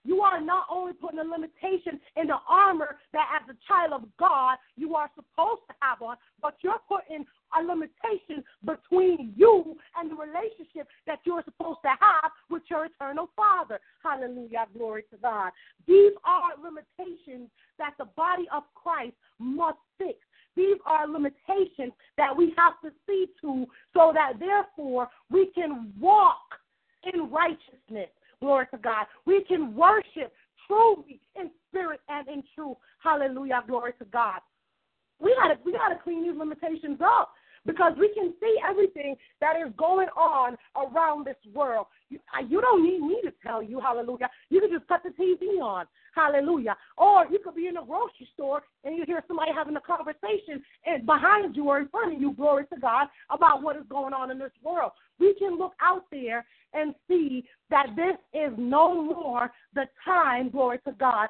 you are not only putting a limitation in the armor that as a child of God you are supposed to have on, but you're putting a limitation between you and the relationship that you're supposed to have with your eternal Father. Hallelujah, glory to God. These are limitations that the body of Christ must fix. These are limitations that we have to see to, so that therefore we can walk in righteousness. Glory to God. We can worship truly in spirit and in truth. Hallelujah. Glory to God. We gotta clean these limitations up, because we can see everything that is going on around this world. You don't need me to tell you, hallelujah. You can just cut the TV on, hallelujah. Or you could be in a grocery store and you hear somebody having a conversation and behind you or in front of you, glory to God, about what is going on in this world. We can look out there and see that this is no more the time, glory to God,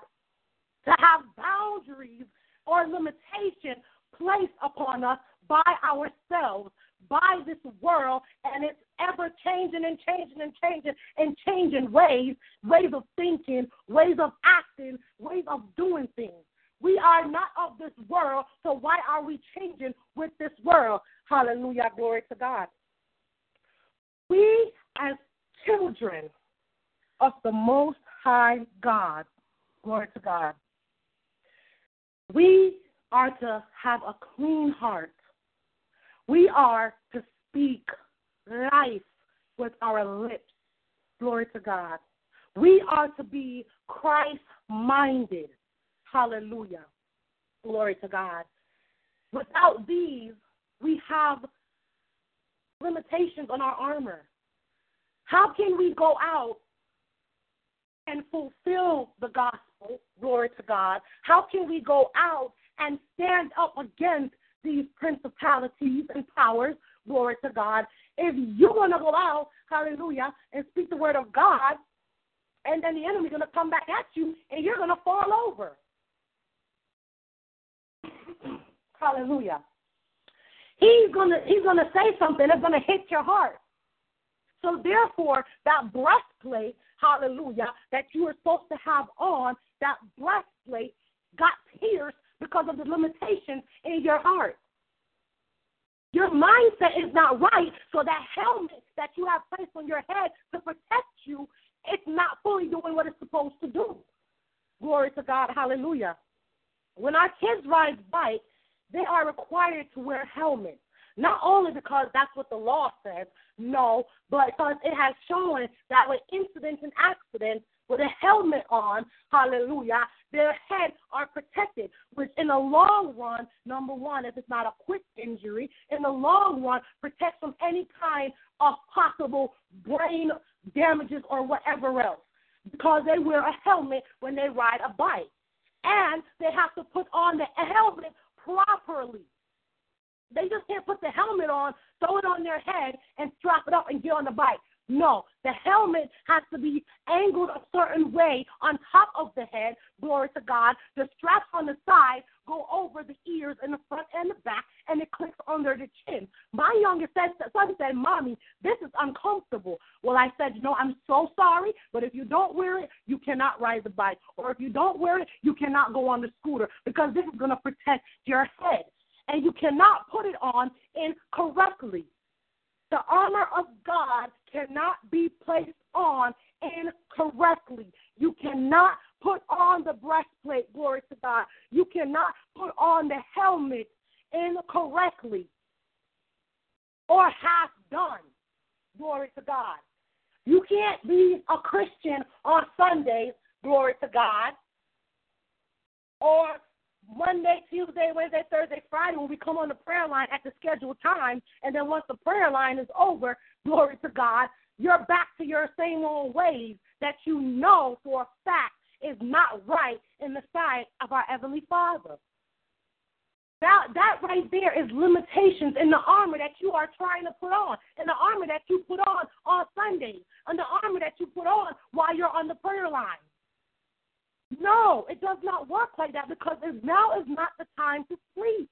to have boundaries or limitation placed upon us by ourselves, by this world, and it's ever changing ways of thinking, ways of acting, ways of doing things. We are not of this world, so why are we changing with this world? Hallelujah, glory to God. We as children of the Most High God, glory to God, we are to have a clean heart. We are to speak life with our lips. Glory to God. We are to be Christ-minded. Hallelujah. Glory to God. Without these, we have limitations on our armor. How can we go out and fulfill the gospel? Glory to God. How can we go out and stand up against these principalities and powers, glory to God? If you're going to go out, hallelujah, and speak the word of God, and then the enemy's going to come back at you, and you're going to fall over. Hallelujah. He's going to say something that's going to hit your heart. So therefore, that breastplate, hallelujah, that you were supposed to have on, that breastplate got pierced because of the limitations in your heart. Your mindset is not right, so that helmet that you have placed on your head to protect you, it's not fully doing what it's supposed to do. Glory to God, hallelujah. When our kids ride bikes, they are required to wear helmets, not only because that's what the law says, no, but because it has shown that with incidents and accidents, with a helmet on, hallelujah, their heads are protected, which in the long run, number one, if it's not a quick injury, in the long run protects from any kind of possible brain damages or whatever else, because they wear a helmet when they ride a bike. And they have to put on the helmet properly. They just can't put the helmet on, throw it on their head, and strap it up and get on the bike. No, the helmet has to be angled a certain way on top of the head, glory to God. The straps on the side go over the ears and the front and the back, and it clicks under the chin. My youngest son said, Mommy, this is uncomfortable. Well, I said, I'm so sorry, but if you don't wear it, you cannot ride the bike. Or if you don't wear it, you cannot go on the scooter, because this is going to protect your head. And you cannot put it on incorrectly. the armor of God cannot be placed on incorrectly. You cannot put on the breastplate, glory to God. You cannot put on the helmet incorrectly or half done, glory to God. You can't be a Christian on Sunday, glory to God, or Monday, Tuesday, Wednesday, Thursday, Friday when we come on the prayer line at the scheduled time, and then once the prayer line is over, glory to God, you're back to your same old ways that you know for a fact is not right in the sight of our Heavenly Father. That right there is limitations in the armor that you are trying to put on, in the armor that you put on Sundays, in the armor that you put on while you're on the prayer line. No, it does not work like that, because now is not the time to sleep.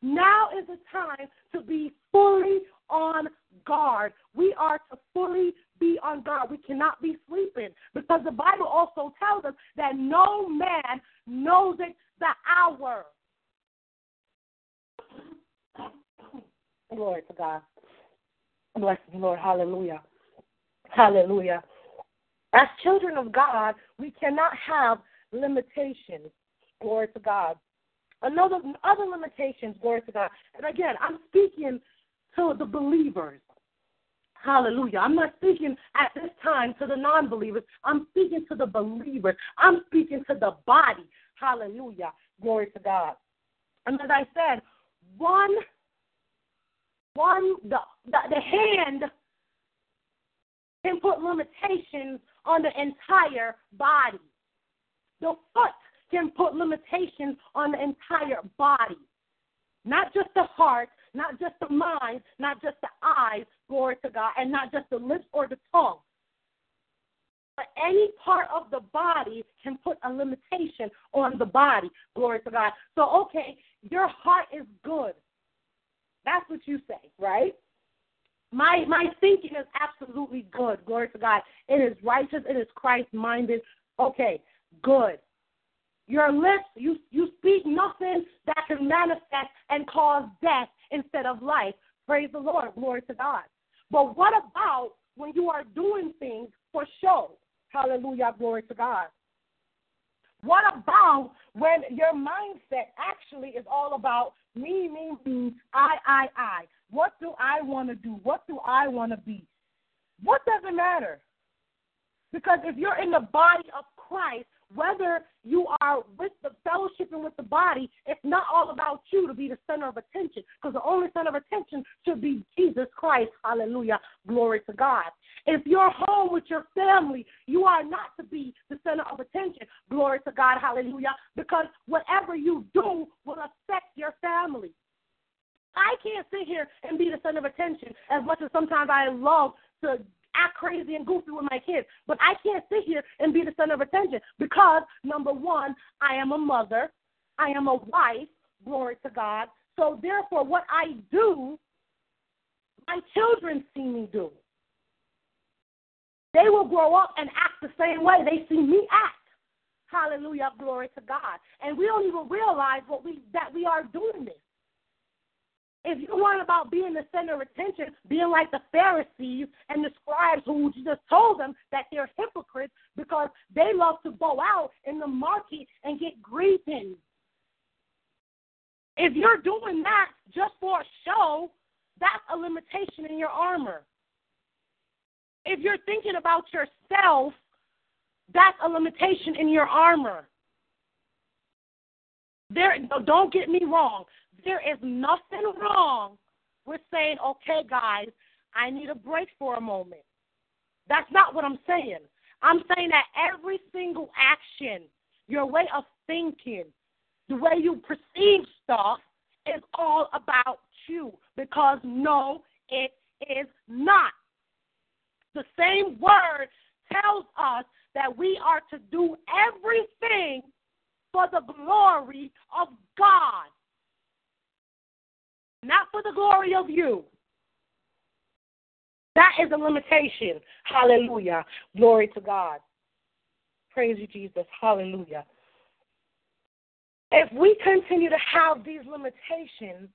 Now is the time to be fully on guard. We are to fully be on guard. We cannot be sleeping, because the Bible also tells us that no man knows it the hour. Glory to God. Bless you, Lord. Hallelujah. Hallelujah. As children of God, we cannot have limitations. Glory to God. Other limitations, glory to God. And again, I'm speaking to the believers. Hallelujah. I'm not speaking at this time to the non-believers. I'm speaking to the believers. I'm speaking to the body. Hallelujah. Glory to God. And as I said, the hand can put limitations on the entire body. The foot can put limitations on the entire body. Not just the heart, not just the mind, not just the eyes, glory to God, and not just the lips or the tongue. But any part of the body can put a limitation on the body, glory to God. So, okay, your heart is good. That's what you say, right? My thinking is absolutely good, glory to God. It is righteous, it is Christ-minded. Okay, good. Your lips, you speak nothing that can manifest and cause death instead of life. Praise the Lord, glory to God. But what about when you are doing things for show? Hallelujah, glory to God. What about when your mindset actually is all about me, I? What do I want to do? What do I want to be? What does it matter? Because if you're in the body of Christ, whether you are with the fellowship and with the body, it's not all about you to be the center of attention, because the only center of attention should be Jesus Christ. Hallelujah. Glory to God. If you're home with your family, you are not to be the center of attention. Glory to God. Hallelujah. Because whatever you do will affect your family. I can't sit here and be the center of attention as much as sometimes I love to act crazy and goofy with my kids, but I can't sit here and be the center of attention because, number one, I am a mother, I am a wife, glory to God, so therefore what I do, my children see me do. They will grow up and act the same way they see me act. Hallelujah, glory to God. And we don't even realize that we are doing this. If you want about being the center of attention, being like the Pharisees and the scribes who just told them that they're hypocrites because they love to go out in the market and get greetings. If you're doing that just for a show, that's a limitation in your armor. If you're thinking about yourself, that's a limitation in your armor. Don't get me wrong. There is nothing wrong with saying, okay, guys, I need a break for a moment. That's not what I'm saying. I'm saying that every single action, your way of thinking, the way you perceive stuff is all about you, because no, it is not. The same word tells us that we are to do everything for the glory of God. Not for the glory of you. That is a limitation. Hallelujah. Glory to God. Praise you, Jesus. Hallelujah. If we continue to have these limitations,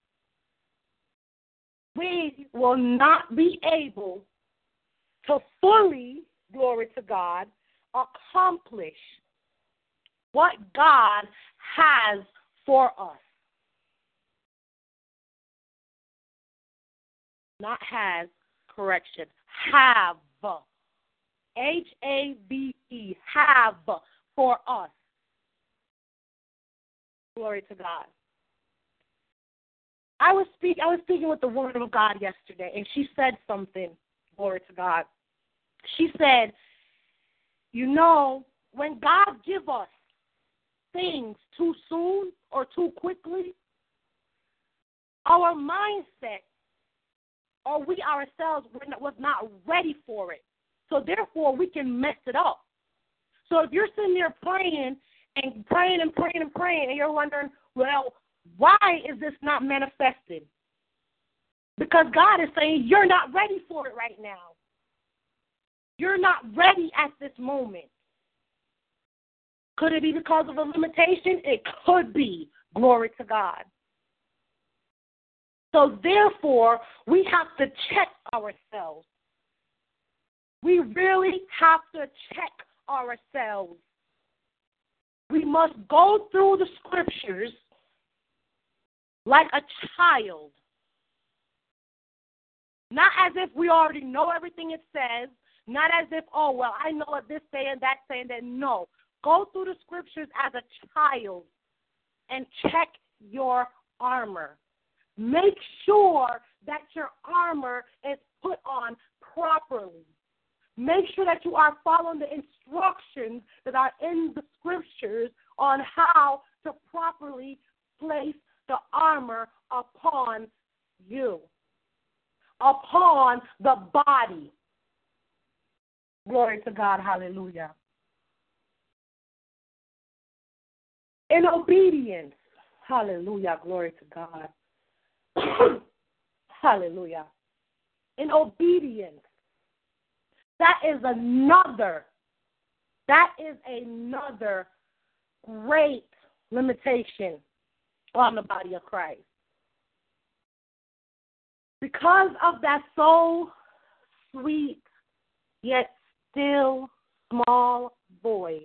we will not be able to fully, glory to God, accomplish what God has for us. Not has, correction, have. H-A-V-E, have for us. Glory to God. I was speaking with the woman of God yesterday, and she said something, glory to God. She said, you know, when God gives us things too soon or too quickly, our mindset, or we ourselves, was not ready for it. So therefore, we can mess it up. So if you're sitting there praying, and you're wondering, well, why is this not manifested? Because God is saying you're not ready for it right now. You're not ready at this moment. Could it be because of a limitation? It could be. Glory to God. So therefore, we have to check ourselves. We really have to check ourselves. We must go through the scriptures like a child. Not as if we already know everything it says. Not as if, oh, well, I know what this saying, that. No. Go through the scriptures as a child and check your armor. Make sure that your armor is put on properly. Make sure that you are following the instructions that are in the scriptures on how to properly place the armor upon you, upon the body. Glory to God. Hallelujah. In obedience. Hallelujah. Glory to God. Hallelujah. In obedience. That is another great limitation on the body of Christ. Because of that so sweet yet still small voice,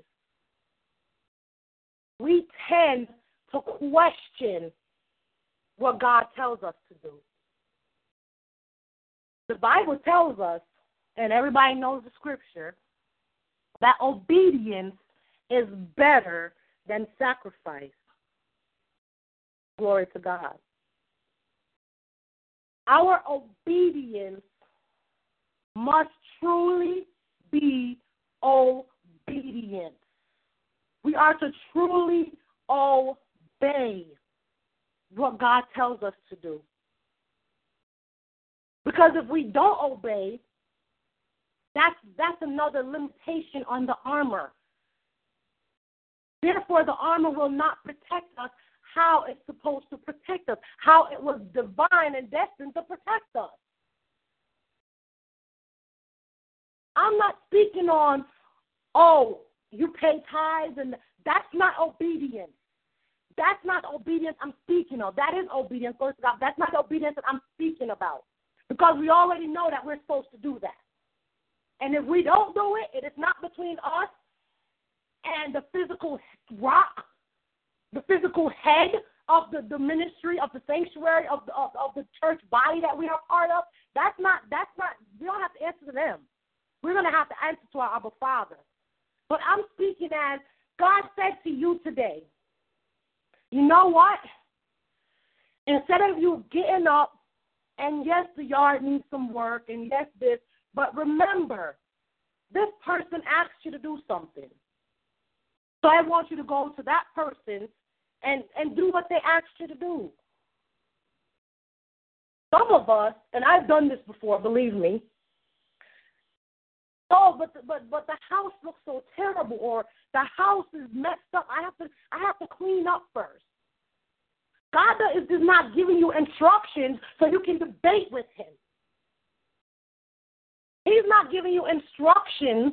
we tend to question what God tells us to do. The Bible tells us, and everybody knows the scripture, that obedience is better than sacrifice. Glory to God. Our obedience must truly be obedient. We are to truly obey what God tells us to do. Because if we don't obey, that's another limitation on the armor. Therefore, the armor will not protect us how it's supposed to protect us, how it was divine and destined to protect us. I'm not speaking on, oh, you pay tithes, and that's not obedience. That's not obedience I'm speaking of. That is obedience, Lord God. That's not obedience that I'm speaking about, because we already know that we're supposed to do that. And if we don't do it, it is not between us and the physical rock, the physical head of the ministry, of the sanctuary, of the church body that we are part of. That's not, we don't have to answer to them. We're going to have to answer to our Abba Father. But I'm speaking as God said to you today, you know what? Instead of you getting up, and yes, the yard needs some work, and yes, this, but remember, this person asked you to do something. So I want you to go to that person and do what they asked you to do. Some of us, and I've done this before, believe me, oh, but the house looks so terrible, or the house is messed up. I have to clean up first. God is not giving you instructions so you can debate with him. He's not giving you instructions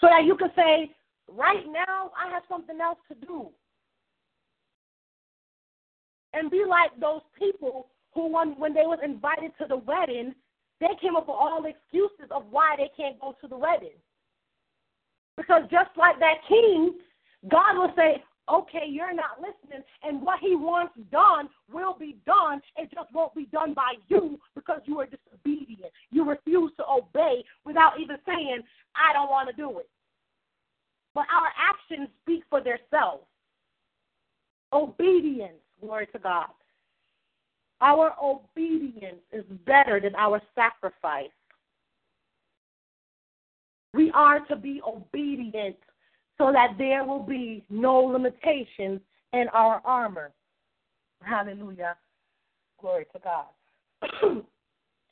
so that you can say, right now I have something else to do. And be like those people who, when they was invited to the wedding, they came up with all excuses of why they can't go to the wedding. Because just like that king, God will say, okay, you're not listening, and what he wants done will be done. It just won't be done by you because you are disobedient. You refuse to obey without even saying, I don't want to do it. But our actions speak for themselves. Obedience, glory to God. Our obedience is better than our sacrifice. We are to be obedient so that there will be no limitations in our armor. Hallelujah. Glory to God.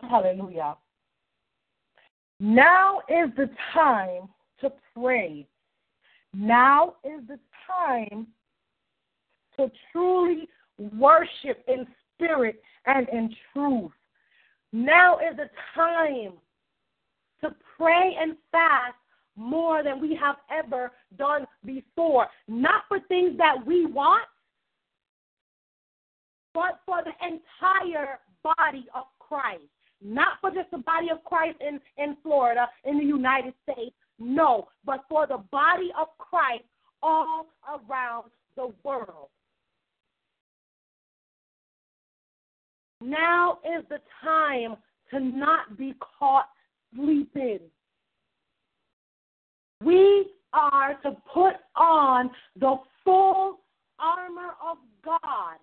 Hallelujah. Now is the time to pray. Now is the time to truly worship in spirit and in truth. Now is the time to pray and fast more than we have ever done before. Not for things that we want, but for the entire body of Christ. Not for just the body of Christ in Florida, in the United States, no, but for the body of Christ all around the world. Now is the time to not be caught sleeping. We are to put on the full armor of God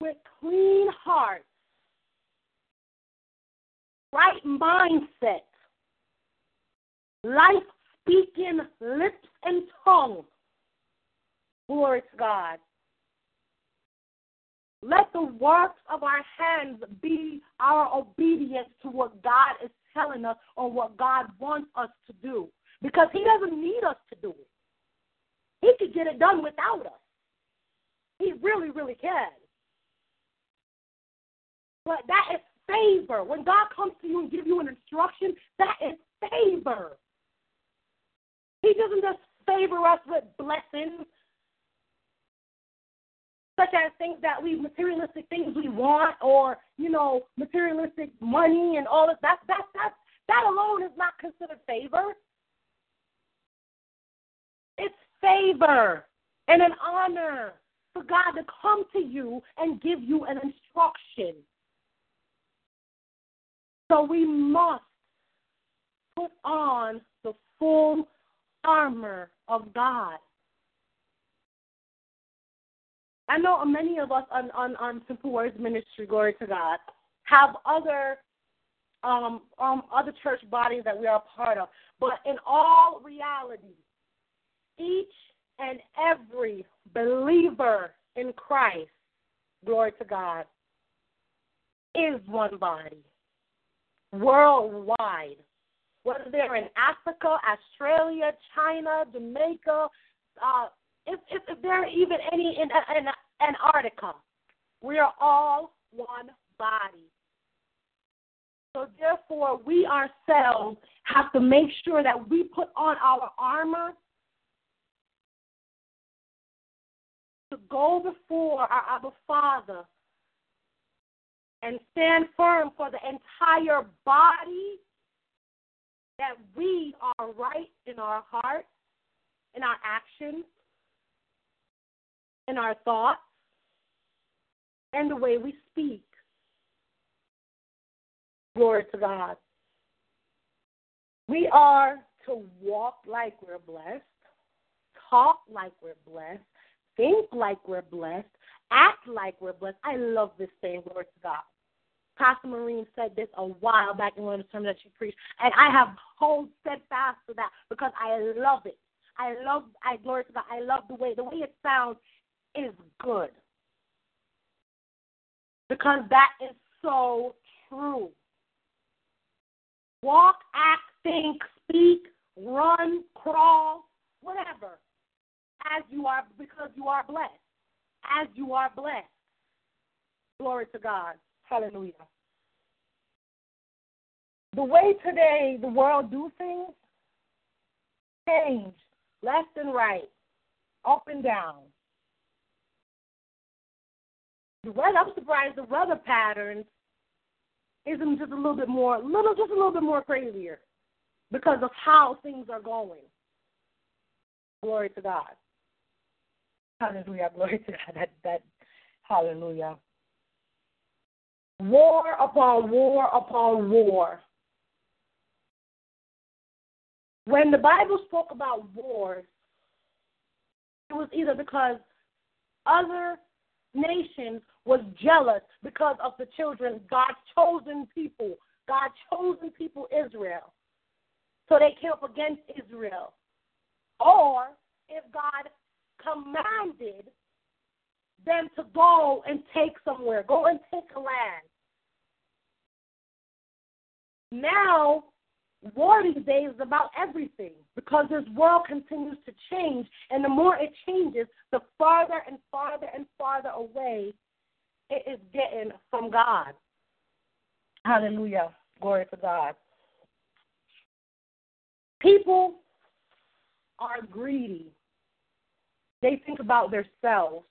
with clean hearts, right mindset, life-speaking lips and tongue. Glory to God. Let the works of our hands be our obedience to what God is telling us or what God wants us to do, because he doesn't need us to do it. He could get it done without us. He really, really can. But that is favor. When God comes to you and gives you an instruction, that is favor. He doesn't just favor us with blessings, such as things that we, materialistic things we want, or, you know, materialistic money and all of that. That alone is not considered favor. It's favor and an honor for God to come to you and give you an instruction. So we must put on the full armor of God. I know many of us on Simple Words Ministry, glory to God, have other church bodies that we are a part of. But in all reality, each and every believer in Christ, glory to God, is one body worldwide. Whether they're in Africa, Australia, China, Jamaica, If there are even any in Antarctica, we are all one body. So therefore, we ourselves have to make sure that we put on our armor to go before our Abba Father and stand firm for the entire body, that we are right in our hearts, in our actions, in our thoughts, and the way we speak. Glory to God. We are to walk like we're blessed, talk like we're blessed, think like we're blessed, act like we're blessed. I love this thing, glory to God. Pastor Maureen said this a while back in one of the sermons that she preached, and I have hold steadfast to that because I love it. Glory to God, I love the way it sounds is good, because that is so true. Walk, act, think, speak, run, crawl, whatever, as you are blessed. Glory to God. Hallelujah. The way today the world do things change left and right, up and down. The weather, I'm surprised the weather pattern isn't just a little bit more crazier because of how things are going. Glory to God. Hallelujah. Glory to God. That hallelujah. War upon war upon war. When the Bible spoke about wars, it was either because other nations was jealous because of the children, God's chosen people, Israel. So they came up against Israel. Or if God commanded them to go and take somewhere, go and take a land. Now, war these days is about everything because this world continues to change, and the more it changes, the farther and farther and farther away it is getting from God. Hallelujah. Glory to God. People are greedy. They think about themselves.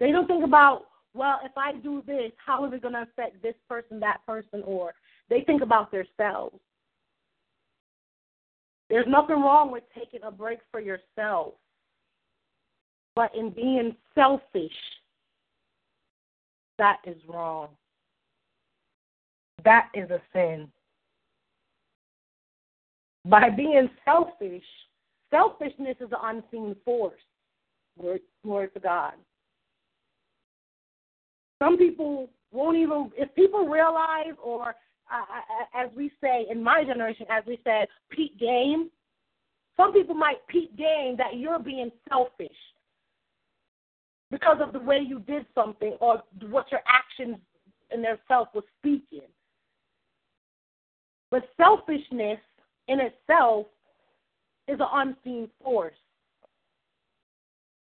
They don't think about, well, if I do this, how is it going to affect this person, that person, or they think about themselves. There's nothing wrong with taking a break for yourself, but in being selfish, that is wrong. That is a sin. By being selfish, selfishness is an unseen force. Glory to God. Some people won't even, if people realize or as we say, in my generation, as we said, peep game. Some people might peep game that you're being selfish because of the way you did something or what your actions in themselves was speaking. But selfishness in itself is an unseen force.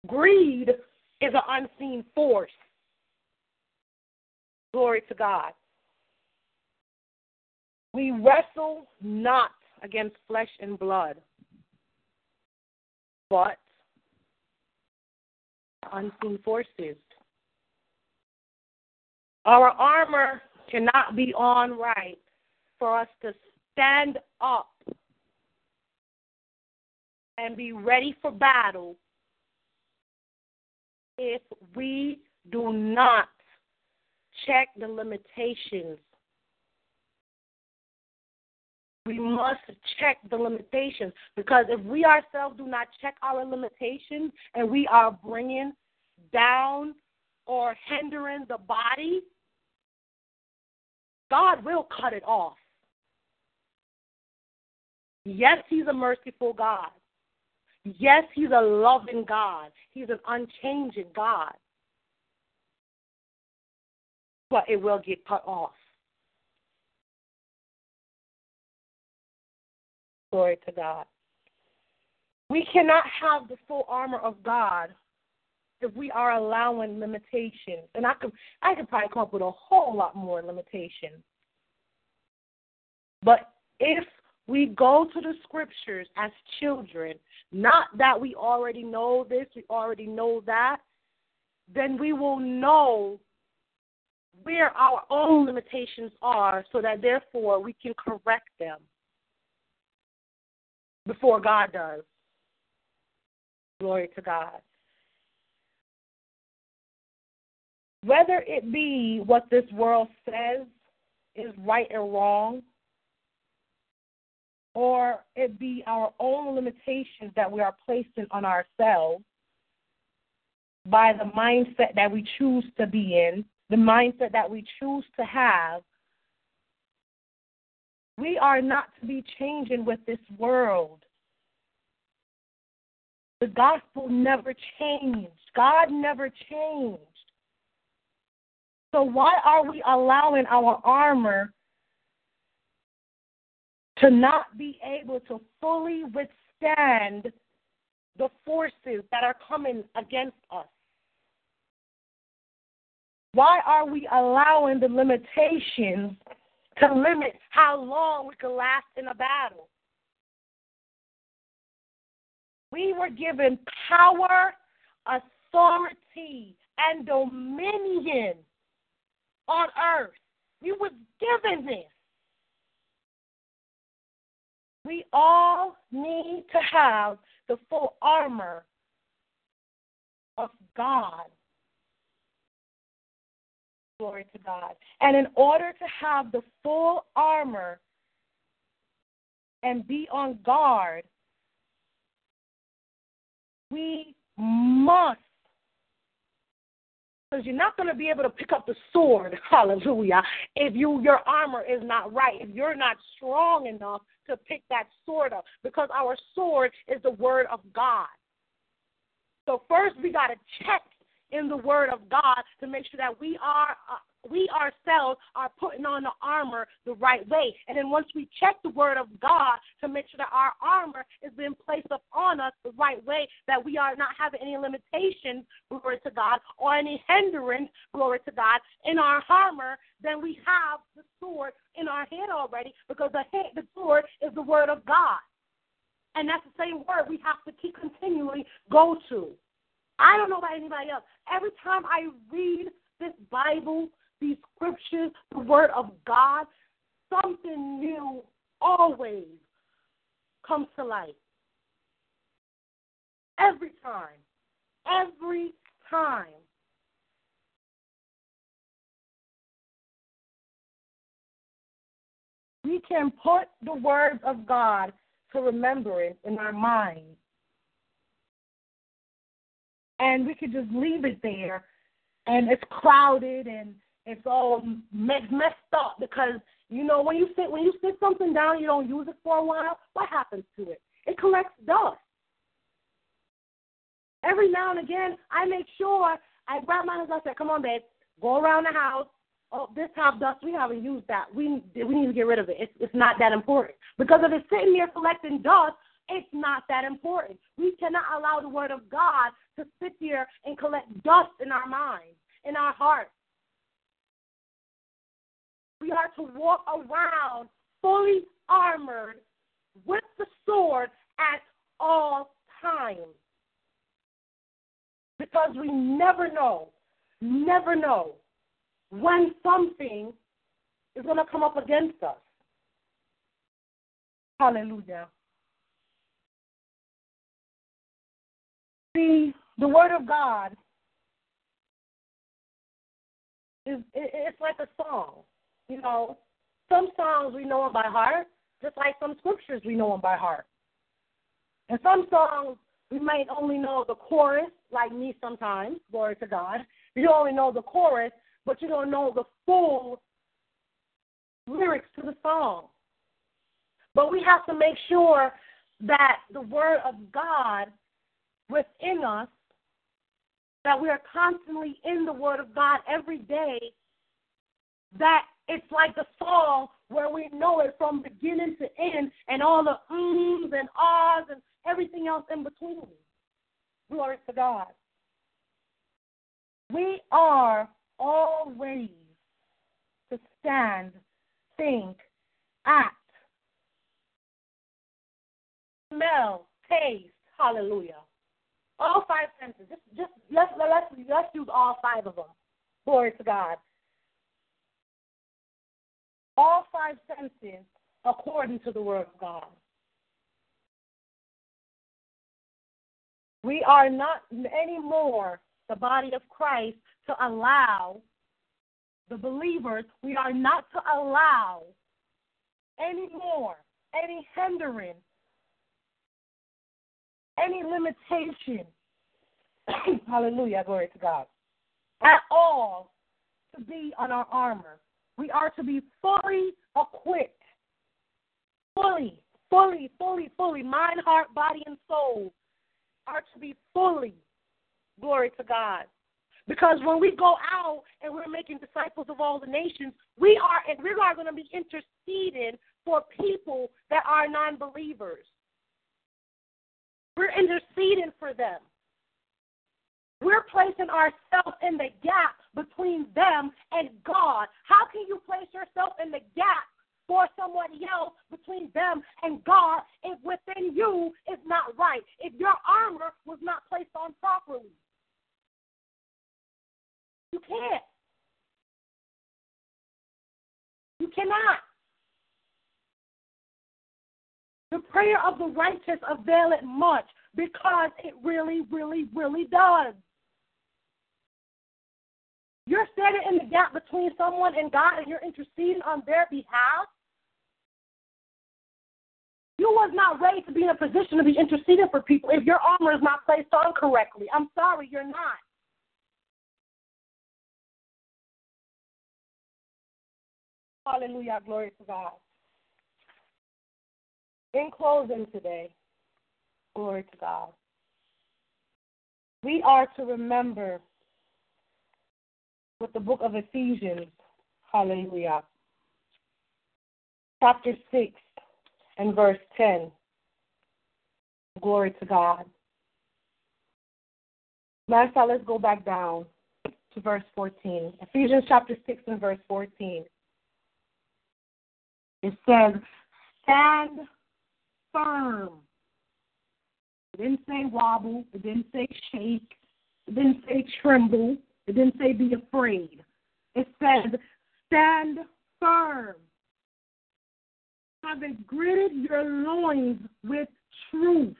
Greed is an unseen force. Glory to God. We wrestle not against flesh and blood, but unseen forces. Our armor cannot be on right for us to stand up and be ready for battle if we do not check the limitations. We must check the limitations because if we ourselves do not check our limitations and we are bringing down or hindering the body, God will cut it off. Yes, He's a merciful God. Yes, He's a loving God. He's an unchanging God. But it will get cut off. Glory to God. We cannot have the full armor of God if we are allowing limitations. And I could probably come up with a whole lot more limitations. But if we go to the scriptures as children, not that we already know this, we already know that, then we will know where our own limitations are so that therefore we can correct them before God does. Glory to God. Whether it be what this world says is right or wrong, or it be our own limitations that we are placing on ourselves by the mindset that we choose to be in, the mindset that we choose to have, we are not to be changing with this world. The gospel never changed. God never changed. So why are we allowing our armor to not be able to fully withstand the forces that are coming against us? Why are we allowing the limitations to limit how long we can last in a battle? We were given power, authority, and dominion on earth. You was given this. We all need to have the full armor of God. Glory to God. And in order to have the full armor and be on guard, we must, because you're not going to be able to pick up the sword, hallelujah, if your armor is not right, if you're not strong enough to pick that sword up, because our sword is the word of God. So first we got to check in the word of God to make sure that we ourselves are putting on the armor the right way. And then once we check the word of God to make sure that our armor is being placed up on us the right way, that we are not having any limitations, glory to God, or any hindrance, glory to God, in our armor, then we have the sword in our hand already, because the sword is the word of God. And that's the same word we have to keep continually go to. I don't know about anybody else. Every time I read this Bible, these scriptures, the word of God, something new always comes to light. Every time. Every time. We can put the words of God to remembrance in our mind. And we could just leave it there, and it's crowded and it's all messed up, because you know when you sit something down, you don't use it for a while. What happens to it? It collects dust. Every now and again, I make sure I grab my hands. I said, "Come on, babe, go around the house. Oh, this top dust, we haven't used that. We need to get rid of it. It's not that important, because if it's sitting there collecting dust." It's not that important. We cannot allow the word of God to sit there and collect dust in our minds, in our hearts. We are to walk around fully armored with the sword at all times, because we never know when something is going to come up against us. Hallelujah. The word of God it's like a song. You know, some songs we know them by heart, just like some scriptures we know them by heart. And some songs we might only know the chorus, like me sometimes, glory to God. You only know the chorus, but you don't know the full lyrics to the song. But we have to make sure that the word of God within us, that we are constantly in the word of God every day, that it's like the song where we know it from beginning to end, and all the ums and ahs and everything else in between. Glory to God. We are always to stand, think, act, smell, taste, hallelujah. All five senses. Just let's use all five of them. Glory to God. All five senses according to the word of God. We are not anymore the body of Christ to allow the believers, we are not to allow anymore any hindrance, any limitation, hallelujah, glory to God, at all to be on our armor. We are to be fully equipped, fully, mind, heart, body, and soul are to be fully, glory to God. Because when we go out and we're making disciples of all the nations, we are going to be interceding for people that are non-believers. We're interceding for them. We're placing ourselves in the gap between them and God. How can you place yourself in the gap for somebody else between them and God if within you is not right, if your armor was not placed on properly? can't. You cannot. The prayer of the righteous availeth much, because it really, really, really does. You're standing in the gap between someone and God, and you're interceding on their behalf. You was not ready to be in a position to be interceding for people if your armor is not placed on correctly. I'm sorry, you're not. Hallelujah, glory to God. In closing today, glory to God, we are to remember what the book of Ephesians, hallelujah, chapter 6 and verse 10, glory to God. Master, so let's go back down to verse 14. Ephesians chapter 6 and verse 14. It says, stand firm. It didn't say wobble. It didn't say shake. It didn't say tremble. It didn't say be afraid. It says, stand firm, having girded your loins with truth.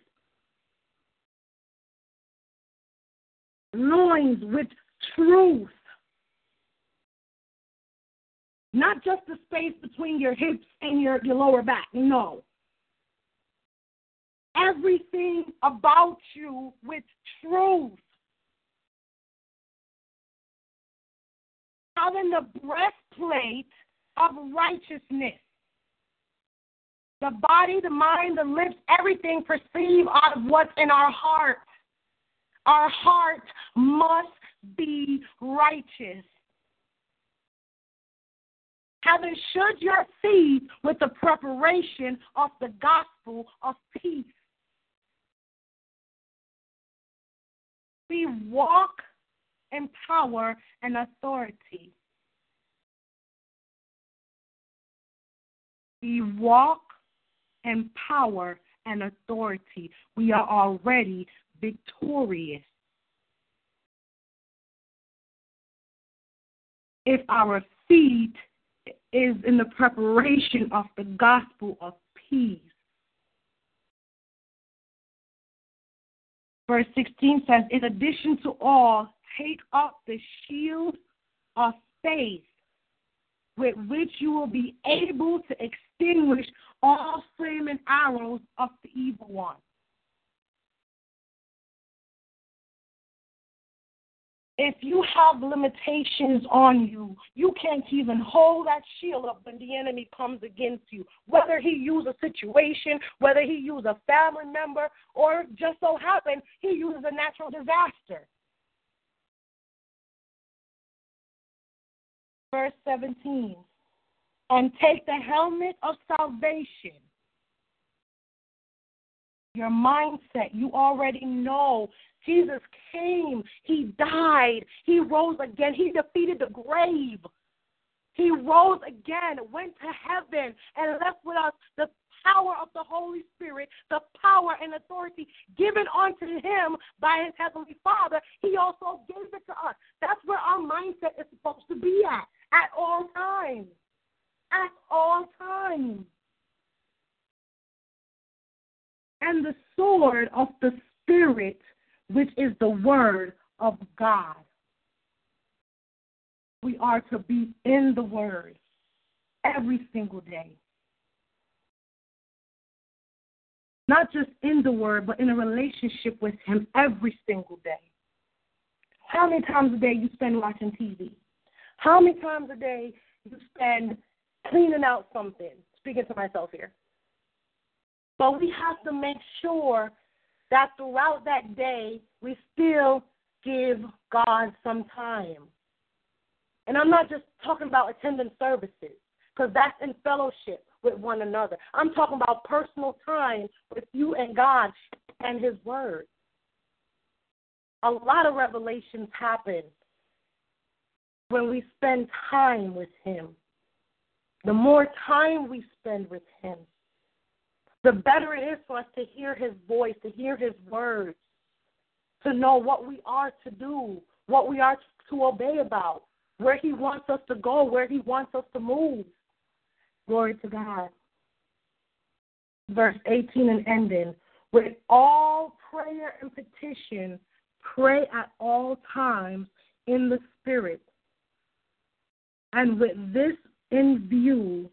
Loins with truth. Not just the space between your hips and your lower back, no. Everything about you with truth. Having the breastplate of righteousness. The body, the mind, the lips, everything perceive out of what's in our heart. Our heart must be righteous. Having shod your feet with the preparation of the gospel of peace. We walk in power and authority. We walk in power and authority. We are already victorious. If our feet is in the preparation of the gospel of peace. Verse 16 says, in addition to all, take up the shield of faith with which you will be able to extinguish all flaming arrows of the evil one. If you have limitations on you, you can't even hold that shield up when the enemy comes against you, whether he use a situation, whether he use a family member, or just so happens he uses a natural disaster. Verse 17, and take the helmet of salvation. Your mindset, you already know Jesus came, he died, he rose again, he defeated the grave. He rose again, went to heaven, and left with us the power of the Holy Spirit, the power and authority given unto him by his heavenly Father. He also gave it to us. That's where our mindset is supposed to be at all times. At all times. And the sword of the Spirit, which is the word of God. We are to be in the word every single day. Not just in the word, but in a relationship with him every single day. How many times a day you spend watching TV? How many times a day you spend cleaning out something? Speaking to myself here. But we have to make sure that throughout that day, we still give God some time. And I'm not just talking about attending services, because that's in fellowship with one another. I'm talking about personal time with you and God and his word. A lot of revelations happen when we spend time with him. The more time we spend with him, the better it is for us to hear his voice, to hear his words, to know what we are to do, what we are to obey about, where he wants us to go, where he wants us to move. Glory to God. Verse 18 and ending, with all prayer and petition, pray at all times in the Spirit. And with this in view,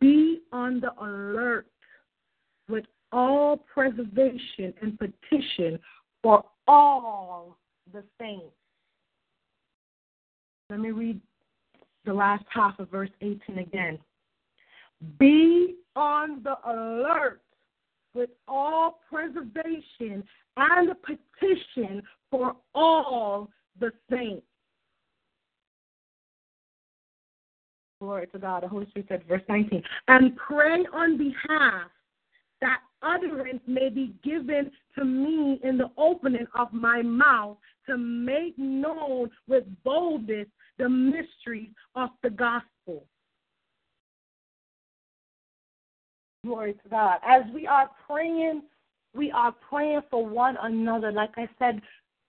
be on the alert with all preservation and petition for all the saints. Let me read the last half of verse 18 again. Be on the alert with all preservation and petition for all the saints. Glory to God. The Holy Spirit said, verse 19, and pray on behalf that utterance may be given to me in the opening of my mouth to make known with boldness the mysteries of the gospel. Glory to God. As we are praying for one another, like I said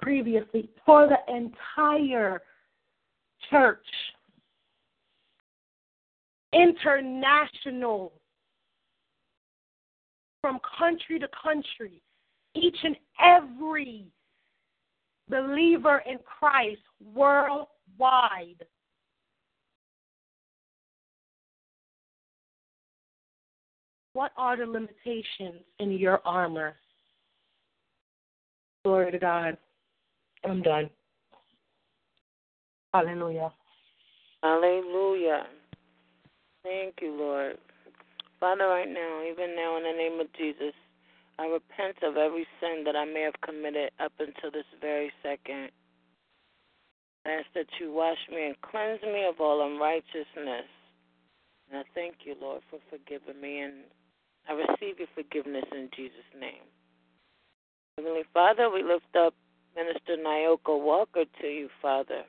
previously, for the entire church, international, from country to country, each and every believer in Christ worldwide. What are the limitations in your armor? Glory to God. I'm done. Hallelujah. Hallelujah. Thank you, Lord. Father, right now, even now in the name of Jesus, I repent of every sin that I may have committed up until this very second. I ask that you wash me and cleanse me of all unrighteousness. And I thank you, Lord, for forgiving me, and I receive your forgiveness in Jesus' name. Heavenly Father, we lift up Minister Nyoka Walker to you, Father,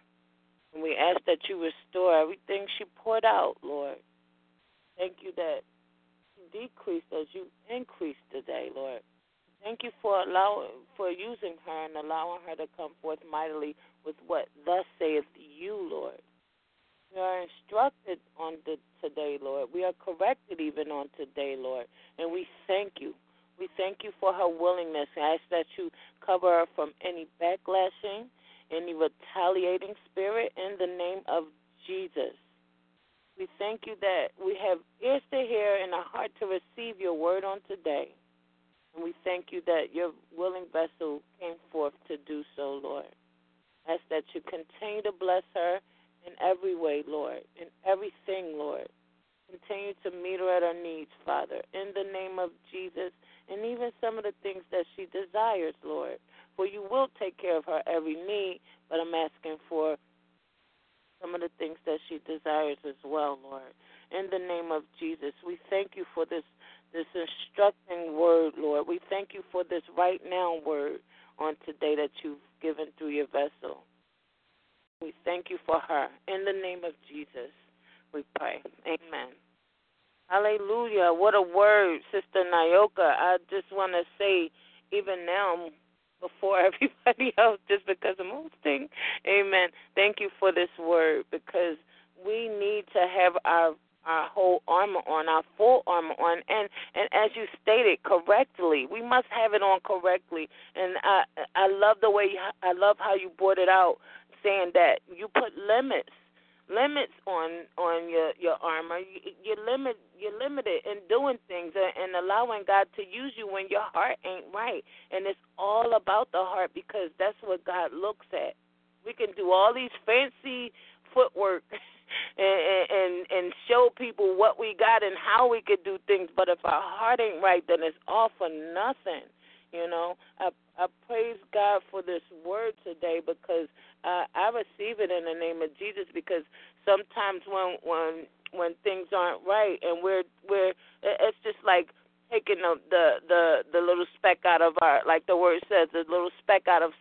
and we ask that you restore everything she poured out, Lord. Thank you that you decreased as you increased today, Lord. Thank you for using her and allowing her to come forth mightily with what thus saith you, Lord. We are instructed on today, Lord. We are corrected even on today, Lord. And we thank you. We thank you for her willingness. I ask that you cover her from any backlashing, any retaliating spirit in the name of Jesus. We thank you that we have ears to hear and a heart to receive your word on today. And we thank you that your willing vessel came forth to do so, Lord. I ask that you continue to bless her in every way, Lord, in everything, Lord. Continue to meet her at her needs, Father, in the name of Jesus, and even some of the things that she desires, Lord. For you will take care of her every need, but I'm asking for some of the things that she desires as well, Lord. In the name of Jesus, we thank you for this instructing word, Lord. We thank you for this right now word on today that you've given through your vessel. We thank you for her. In the name of Jesus, we pray. Amen. Hallelujah. What a word, Sister Nyoka. I just want to say, even now, before everybody else, just because I'm hosting, amen, thank you for this word, because we need to have our whole armor on, our full armor on, and as you stated correctly, we must have it on correctly. And I love how you brought it out, saying that you put limits on your armor. You're limited in doing things and allowing God to use you when your heart ain't right. And it's all about the heart, because that's what God looks at. We can do all these fancy footwork and show people what we got and how we could do things, but if our heart ain't right, then it's all for nothing. You know, I praise God for this word today, because I receive it in the name of Jesus, because sometimes when things aren't right and we're it's just like taking the little speck out of our, like the word says, the little speck out of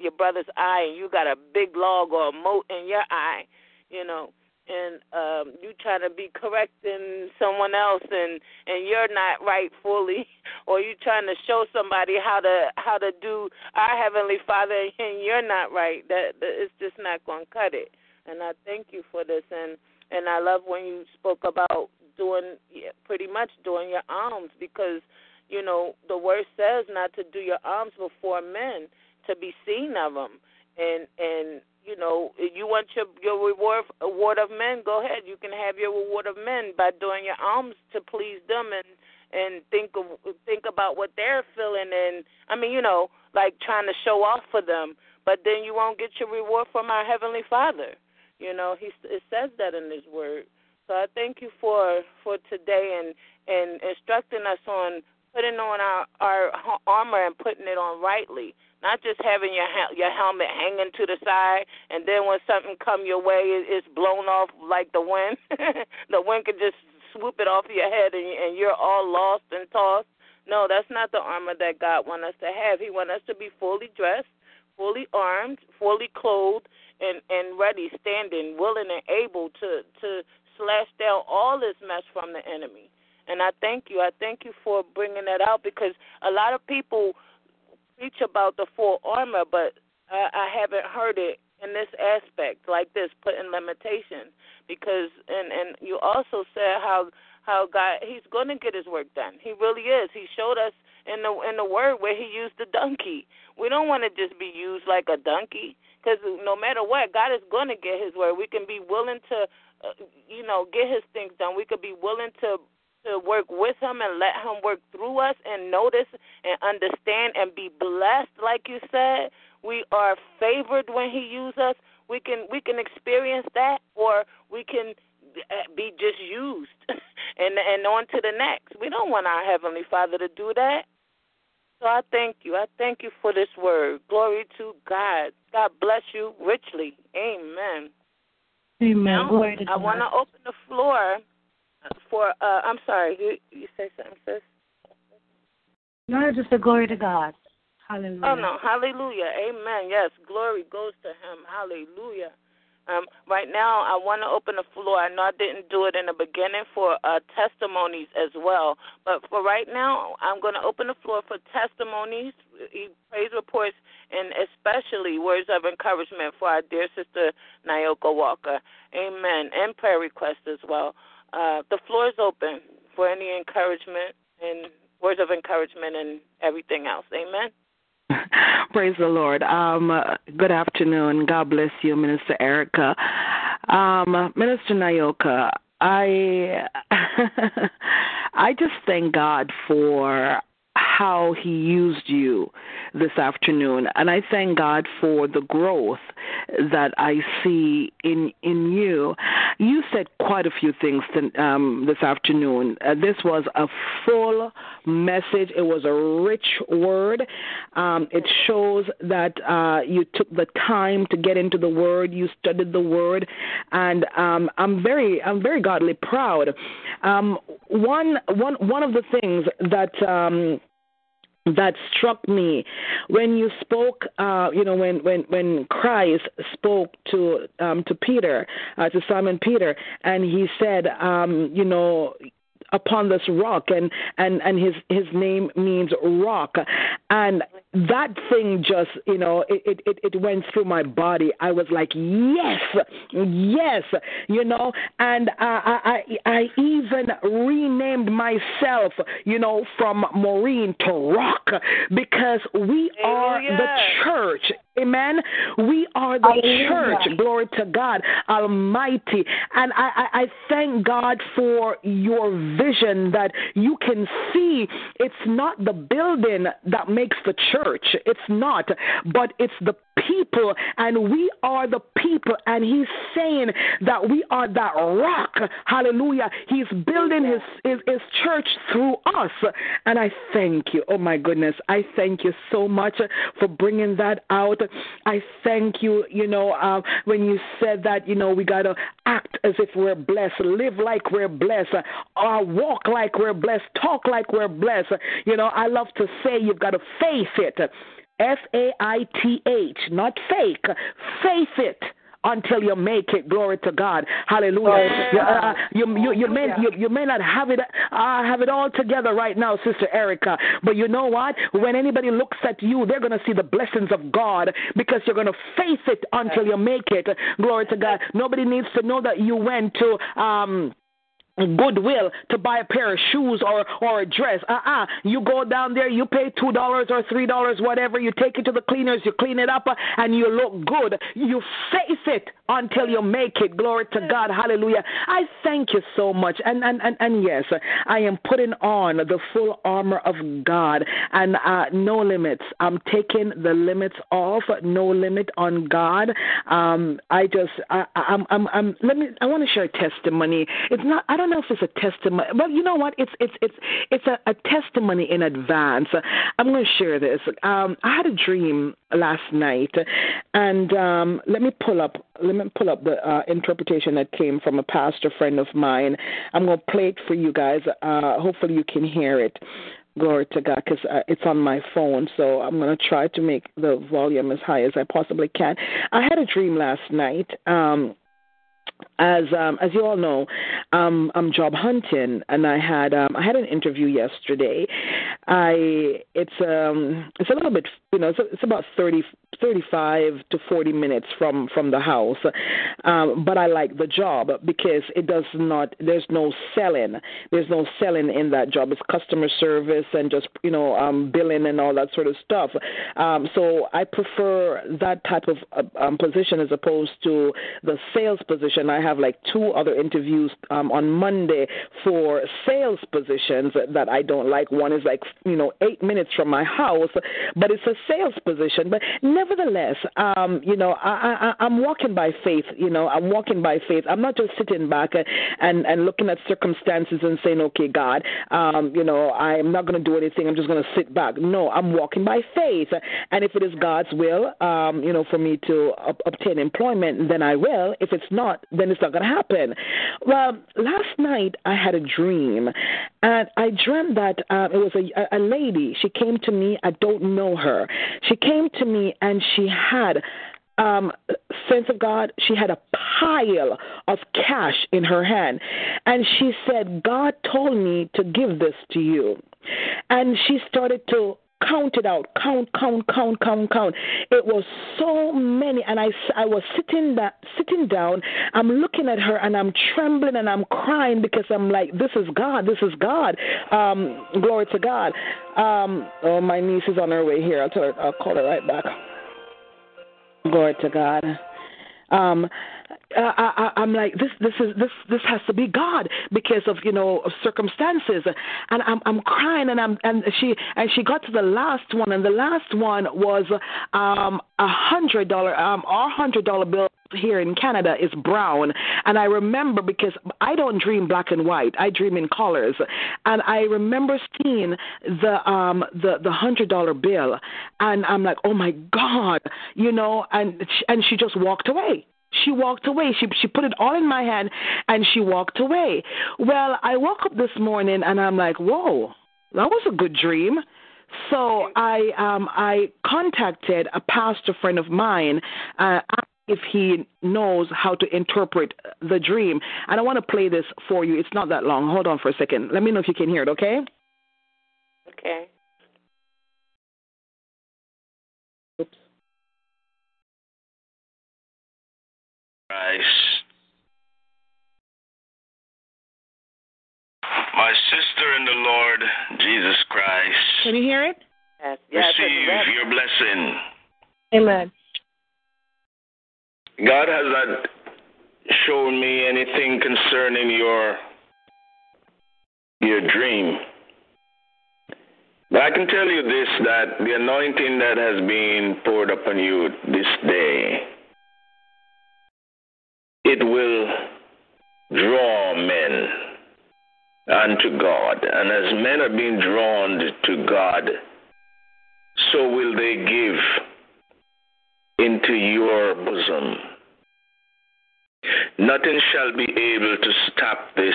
your brother's eye, and you got a big log or a mote in your eye, you know. and you try to be correcting someone else, and you're not right fully, or you're trying to show somebody how to do our Heavenly Father, and you're not right. That it's just not going to cut it. And I thank you for this, and I love when you spoke about doing your alms, because, you know, the word says not to do your alms before men, to be seen of them. And you know, if you want your reward of men, go ahead. You can have your reward of men by doing your alms to please them, and think about what they're feeling, and, I mean, you know, like trying to show off for them. But then you won't get your reward from our Heavenly Father. You know, it says that in His Word. So I thank you for today and instructing us on putting on our armor and putting it on rightly, not just having your helmet hanging to the side, and then when something come your way, it's blown off like the wind. The wind could just swoop it off your head, and you're all lost and tossed. No, that's not the armor that God wants us to have. He wants us to be fully dressed, fully armed, fully clothed, and ready, standing, willing, and able to slash down all this mess from the enemy. And I thank you. I thank you for bringing that out, because a lot of people preach about the full armor, but I haven't heard it in this aspect like this, putting limitation. Because, and you also said how God, He's going to get His work done. He really is. He showed us in the word where He used the donkey. We don't want to just be used like a donkey, because no matter what, God is going to get His word. We can be willing to, get His things done. We could be willing to work with Him and let Him work through us and notice and understand and be blessed, like you said. We are favored when He uses us. We can experience that, or we can be just used and on to the next. We don't want our Heavenly Father to do that. So I thank you. I thank you for this word. Glory to God. God bless you richly. Amen. Amen. Now, glory to God. I want to open the floor for, I'm sorry, you say something, sis? No, just the glory to God. Hallelujah. Oh, no, hallelujah. Amen. Yes, glory goes to Him. Hallelujah. Right now, I want to open the floor. I know I didn't do it in the beginning for testimonies as well, but for right now, I'm going to open the floor for testimonies, praise reports, and especially words of encouragement for our dear sister Nyoka Walker. Amen. And prayer requests as well. The floor is open for any encouragement and words of encouragement and everything else. Amen. Praise the Lord. Good afternoon. God bless you, Minister Erica. Minister Nyoka, I just thank God for how He used you this afternoon, and I thank God for the growth that I see in you. You said quite a few things this afternoon. This was a full message. It was a rich word. It shows that you took the time to get into the word. You studied the word, and I'm very godly proud. One of the things that struck me when you spoke, when Christ spoke to Peter, to Simon Peter, and He said, upon this rock, and his name means rock, and that thing just, it went through my body. I was like, yes, and I even renamed myself, from Maureen to Rock, because we are the church. Amen. We are the church. Glory to God Almighty. And I thank God for your vision, that you can see it's not the building that makes the church. It's not. But it's the people, and we are the people, and He's saying that we are that rock. Hallelujah. He's building his church through us. And I thank you. Oh, my goodness. I thank you so much for bringing that out. I thank you, when you said that, we got to act as if we're blessed, live like we're blessed, walk like we're blessed, talk like we're blessed. I love to say you've got to face it. F-A-I-T-H, not fake. Face it. until you make it. Glory to God. Hallelujah. You may not have it all together right now, Sister Erica, but you know what? When anybody looks at you, they're going to see the blessings of God because you're going to face it until you make it. Glory to God. Nobody needs to know that you went to Goodwill to buy a pair of shoes or a dress. You go down there, you pay $2 or $3, whatever, you take it to the cleaners, you clean it up, and you look good. You face it until you make it. Glory to God. Hallelujah. I thank you so much. And yes, I am putting on the full armor of God and no limits. I'm taking the limits off, no limit on God. I want to share a testimony. I don't know if it's a testimony. Well, you know what? It's a testimony in advance. I'm going to share this. I had a dream last night, and let me pull up the interpretation that came from a pastor friend of mine. I'm going to play it for you guys. Hopefully, you can hear it. Glory to God, because it's on my phone, so I'm going to try to make the volume as high as I possibly can. I had a dream last night. As you all know, I'm job hunting, and I had an interview yesterday. It's a little bit, you know, it's about 35 to 40 minutes from the house, but I like the job because there's no selling in that job. It's customer service and just, you know, billing and all that sort of stuff. So I prefer that type of position as opposed to the sales position. I have like two other interviews on Monday for sales positions that I don't like. One is like, you know, 8 minutes from my house, but it's a sales position. But nevertheless, you know, I'm walking by faith. You know, I'm walking by faith. I'm not just sitting back and looking at circumstances and saying, okay, God, you know, I'm not going to do anything. I'm just going to sit back. No, I'm walking by faith. And if it is God's will, you know, for me to obtain employment, then I will. If it's not, then it's not going to happen. Well, last night I had a dream, and I dreamt that it was a lady. She came to me. I don't know her. She came to me, and she had sense of God. She had a pile of cash in her hand, and she said, God told me to give this to you. And she started to count it out, count. It was so many, and I was sitting down. I'm looking at her, and I'm trembling, and I'm crying because I'm like, this is God. Glory to God. Oh, my niece is on her way here. I'll call her right back. Glory to God. I'm like, this has to be God because of, you know, of circumstances, and I'm crying, and she got to the last one, and the last one was $100. Our $100 bill here in Canada is brown, and I remember because I don't dream black and white, I dream in colors, and I remember seeing the $100 bill, and I'm like, oh my God, you know, and she just walked away. She walked away. She put it all in my hand, and she walked away. Well, I woke up this morning, and I'm like, whoa, that was a good dream. So I contacted a pastor friend of mine if he knows how to interpret the dream. And I want to play this for you. It's not that long. Hold on for a second. Let me know if you can hear it, okay? Okay. My sister in the Lord Jesus Christ. Can you hear it? Yes, receive your blessing. Amen. God has not shown me anything concerning your dream. But I can tell you this, that the anointing that has been poured upon you this day, it will draw men unto God. And as men are being drawn to God, so will they give into your bosom. Nothing shall be able to stop this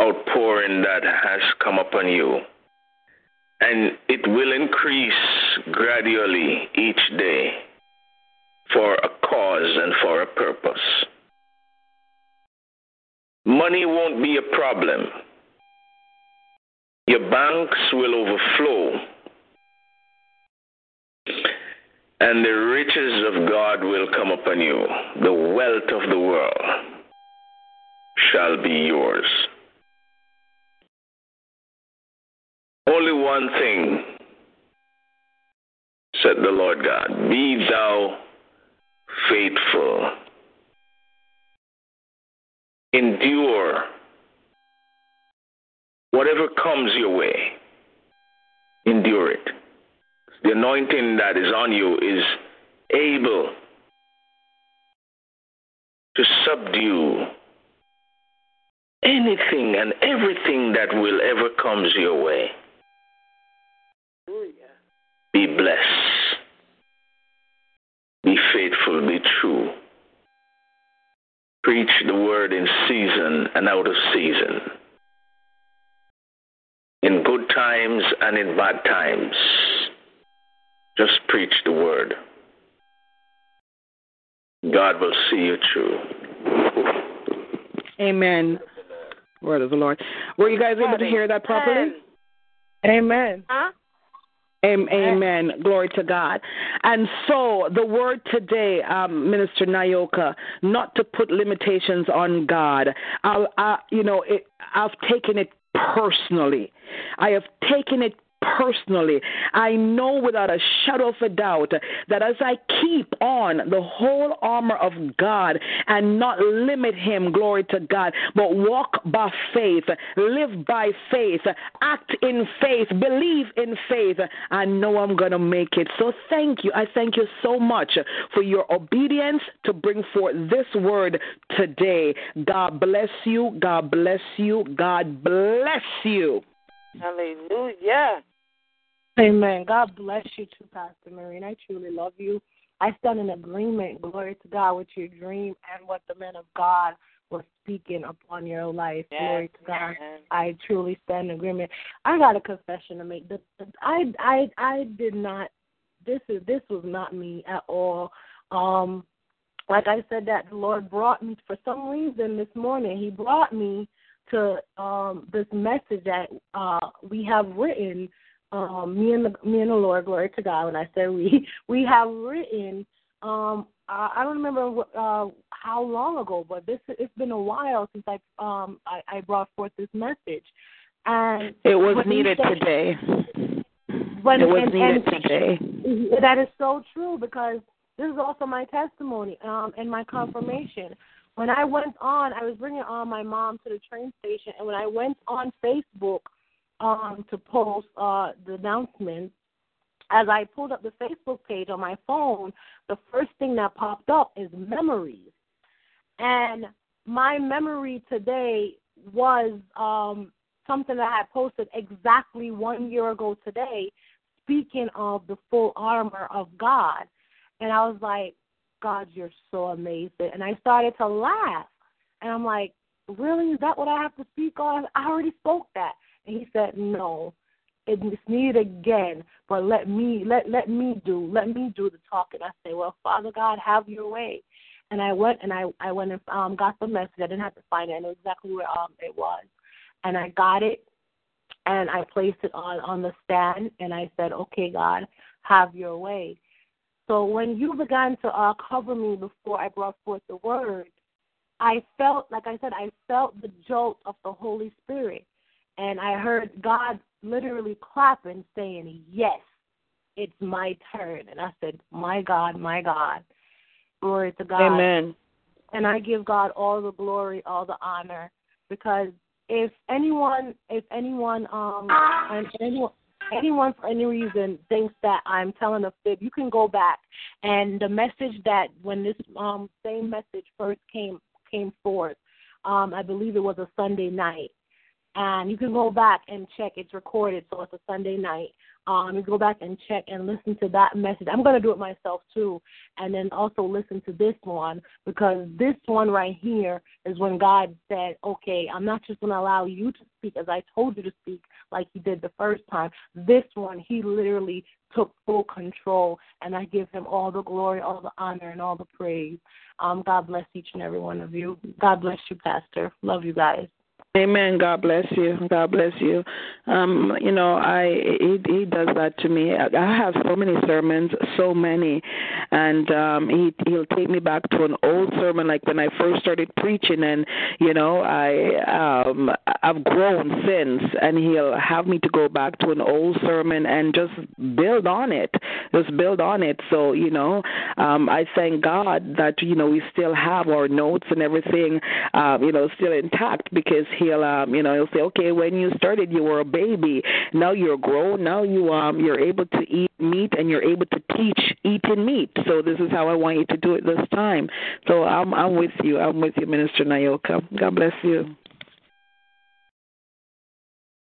outpouring that has come upon you. And it will increase gradually each day. for a cause and for a purpose. Money won't be a problem. Your banks will overflow. And the riches of God will come upon you. The wealth of the world shall be yours. Only one thing, said the Lord God, be thou faithful. Endure whatever comes your way. Endure it. The anointing that is on you is able to subdue anything and everything that will ever comes your way. Hallelujah. Be blessed. Be faithful. Be true. Preach the word in season and out of season. In good times and in bad times. Just preach the word. God will see you through. Amen. Word of the Lord. Were you guys able to hear that properly? Amen. Huh? Amen. Glory to God. And so the word today, Minister Nyoka, not to put limitations on God. I've taken it personally. I know without a shadow of a doubt that as I keep on the whole armor of God and not limit him, glory to God, but walk by faith, live by faith, act in faith, believe in faith, I know I'm going to make it. So thank you. I thank you so much for your obedience to bring forth this word today. God bless you. God bless you. God bless you. Hallelujah. Amen. God bless you too, Pastor Maureen. I truly love you. I stand in agreement, glory to God, with your dream and what the men of God was speaking upon your life. Yes, glory to God. Yes. I truly stand in agreement. I got a confession to make. This was not me at all. Like I said, that the Lord brought me, for some reason this morning, he brought me to this message that we have written. Me and the Lord, glory to God. When I say we have written, I don't remember how long ago, but it's been a while since I brought forth this message, and it was needed today. It was needed today. That is so true, because this is also my testimony and my confirmation. When I went on, I was bringing on my mom to the train station, and when I went on Facebook. To post the announcements, as I pulled up the Facebook page on my phone, the first thing that popped up is memories. And my memory today was something that I posted exactly 1 year ago today, speaking of the full armor of God. And I was like, God, you're so amazing. And I started to laugh. And I'm like, really? Is that what I have to speak on? I already spoke that. And he said, no, it's needed again, but let me do the talking. I say, well, Father God, have your way. And I went and got the message. I didn't have to find it. I know exactly where it was. And I got it, and I placed it on the stand, and I said, okay, God, have your way. So when you began to cover me before I brought forth the word, I felt, like I said, I felt the jolt of the Holy Spirit. And I heard God literally clapping, saying, yes, it's my turn. And I said, my God, my God. Glory to God. Amen. And I give God all the glory, all the honor, because if anyone for any reason thinks that I'm telling a fib, you can go back. And the message that when this same message first came forth, I believe it was a Sunday night. And you can go back and check. It's recorded, so it's a Sunday night. You go back and check and listen to that message. I'm going to do it myself, too, and then also listen to this one, because this one right here is when God said, okay, I'm not just going to allow you to speak as I told you to speak like he did the first time. This one, he literally took full control, and I give him all the glory, all the honor, and all the praise. God bless each and every one of you. God bless you, Pastor. Love you guys. Amen. God bless you. God bless you. He does that to me. I have so many sermons, so many, and he'll take me back to an old sermon, like when I first started preaching, and I've grown since, and he'll have me to go back to an old sermon and just build on it, So I thank God that we still have our notes and everything, still intact, because he'll say, okay, when you started, you were a baby. Now you're grown. Now you're able to eat meat, and you're able to teach eating meat. So this is how I want you to do it this time. So I'm with you. I'm with you, Minister Nyoka. God bless you.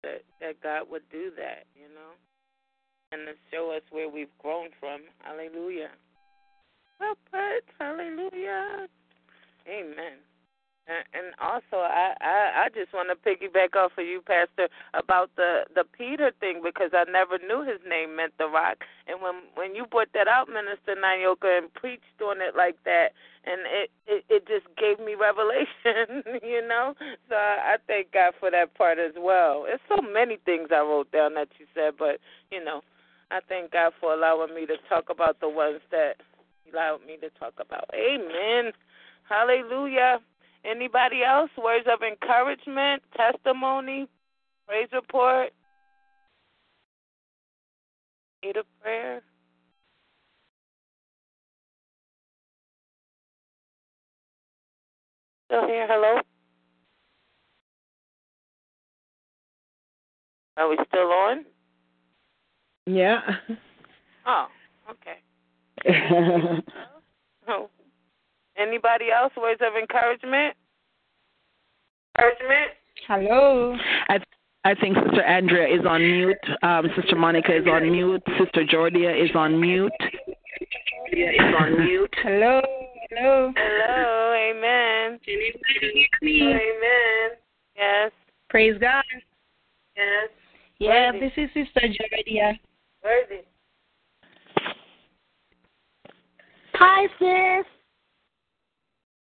That God would do that, and to show us where we've grown from. Hallelujah. Well put. Hallelujah. Amen. And also, I just want to piggyback off of you, Pastor, about the Peter thing, because I never knew his name meant the rock. And when you brought that out, Minister Nyoka, and preached on it like that, and it just gave me revelation, So I thank God for that part as well. There's so many things I wrote down that you said, but, I thank God for allowing me to talk about the ones that he allowed me to talk about. Amen. Hallelujah. Anybody else? Words of encouragement, testimony, praise report, need a prayer? Still here? Hello? Are we still on? Yeah. Oh, okay. Oh. Anybody else? Words of encouragement? Hello. I think Sister Andrea is on mute. Sister Monica is on mute. Sister Jordia is on mute. Hello. Hello. Amen. Anybody hear me? Amen. Yes. Praise God. Yes. Yeah, worthy. This is Sister Jordia. Worthy. Hi, sis.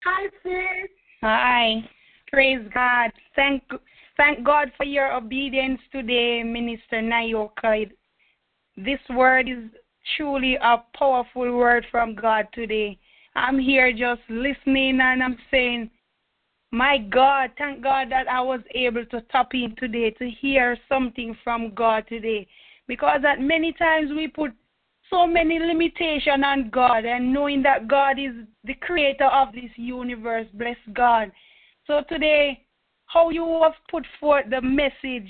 Hi, sis. Hi. Praise God. Thank God for your obedience today, Minister Nyoka. This word is truly a powerful word from God today. I'm here just listening, and I'm saying, my God, thank God that I was able to tap in today to hear something from God today. Because at many times we put so many limitations on God, and knowing that God is the creator of this universe, bless God. So today, how you have put forth the message,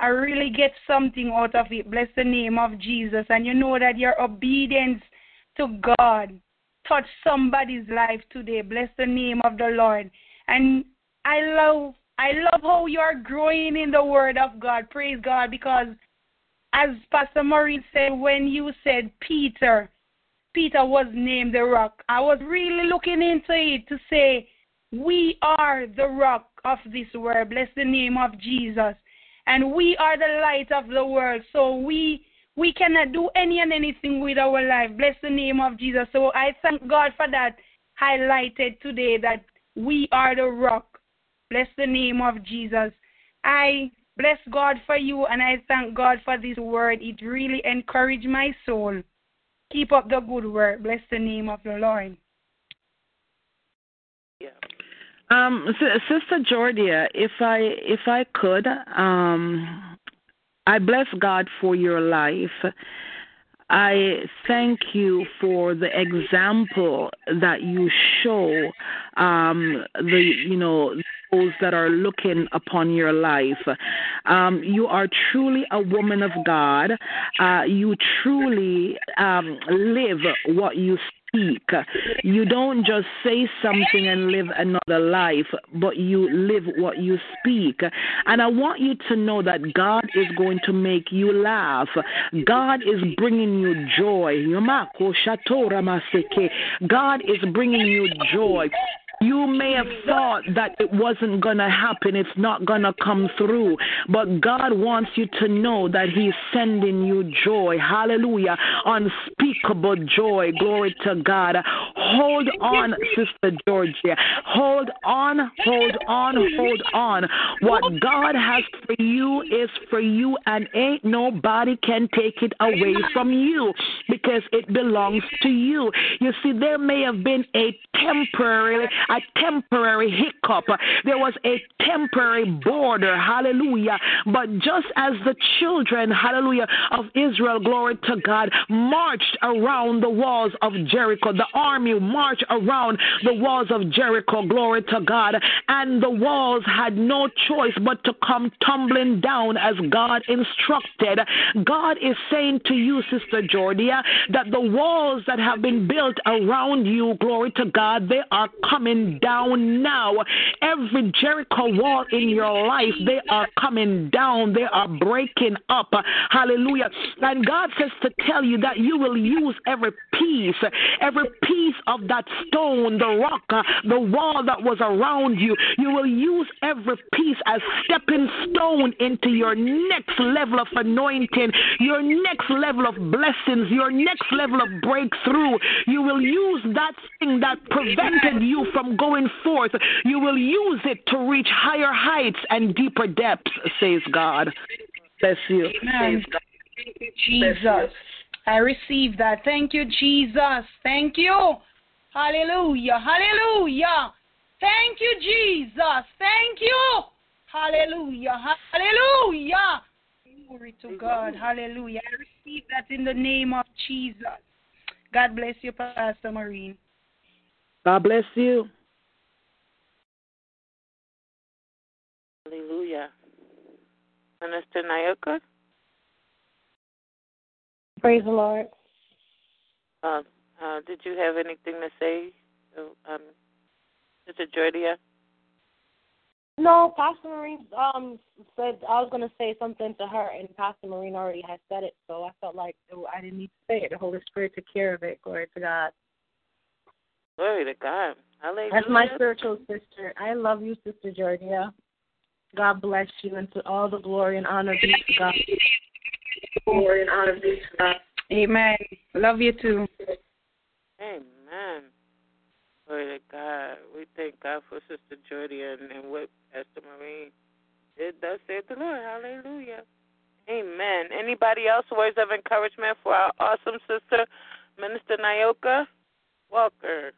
I really get something out of it, bless the name of Jesus. And you know that your obedience to God touched somebody's life today, bless the name of the Lord. And I love how you are growing in the word of God, praise God, because as Pastor Maureen said, when you said Peter was named the rock, I was really looking into it to say, we are the rock of this world, bless the name of Jesus. And we are the light of the world, so we cannot do any and anything with our life, bless the name of Jesus. So I thank God for that highlighted today, that we are the rock, bless the name of Jesus. I bless God for you, and I thank God for this word. It really encouraged my soul. Keep up the good work. Bless the name of the Lord. Yeah. Sister Jordia, if I could, I bless God for your life. I thank you for the example that you show those that are looking upon your life. You are truly a woman of God. You truly live what you speak. You don't just say something and live another life, but you live what you speak. And I want you to know that God is going to make you laugh. God is bringing you joy. God is bringing you joy. You may have thought that it wasn't going to happen, it's not going to come through, but God wants you to know that he's sending you joy. Hallelujah. Unspeakable joy. Glory to God. Hold on, Sister Georgia. Hold on, hold on, hold on. What God has for you is for you, and ain't nobody can take it away from you because it belongs to you. You see, there may have been a temporary hiccup. There was a temporary border, hallelujah. But just as the children, hallelujah, of Israel, glory to God, marched around the walls of Jericho, the army marched around the walls of Jericho, glory to God, and the walls had no choice but to come tumbling down as God instructed. God is saying to you, Sister Jordia, that the walls that have been built around you, glory to God, they are coming down now. Every Jericho wall in your life, they are coming down. They are breaking up. Hallelujah. And God says to tell you that you will use every piece of that stone, the rock, the wall that was around you. You will use every piece as stepping stone into your next level of anointing, your next level of blessings, your next level of breakthrough. You will use that thing that prevented you from going forth. You will use it to reach higher heights and deeper depths, says God. Bless you. Amen. Thank you, Jesus. I receive that. Thank you, Jesus. Thank you. Hallelujah. Hallelujah. Thank you, Jesus. Thank you. Hallelujah. Hallelujah. Glory to God. Hallelujah. I receive that in the name of Jesus. God bless you, Pastor Maureen. God bless you. Hallelujah. Minister Nyoka? Praise the Lord. Did you have anything to say, Sister Jordia? No, Pastor Maureen said I was going to say something to her, and Pastor Maureen already had said it, so I felt like I didn't need to say it. The Holy Spirit took care of it. Glory to God. Glory to God. Hallelujah. That's my spiritual sister. I love you, Sister Jordia. God bless you, and to all the glory and honor be to God. Glory and honor be to God. Amen. Love you too. Amen. Glory to God. We thank God for Sister Jordia and what Pastor Maureen did. Thus saith the Lord. Hallelujah. Amen. Anybody else? Words of encouragement for our awesome sister, Minister Nyoka Walker.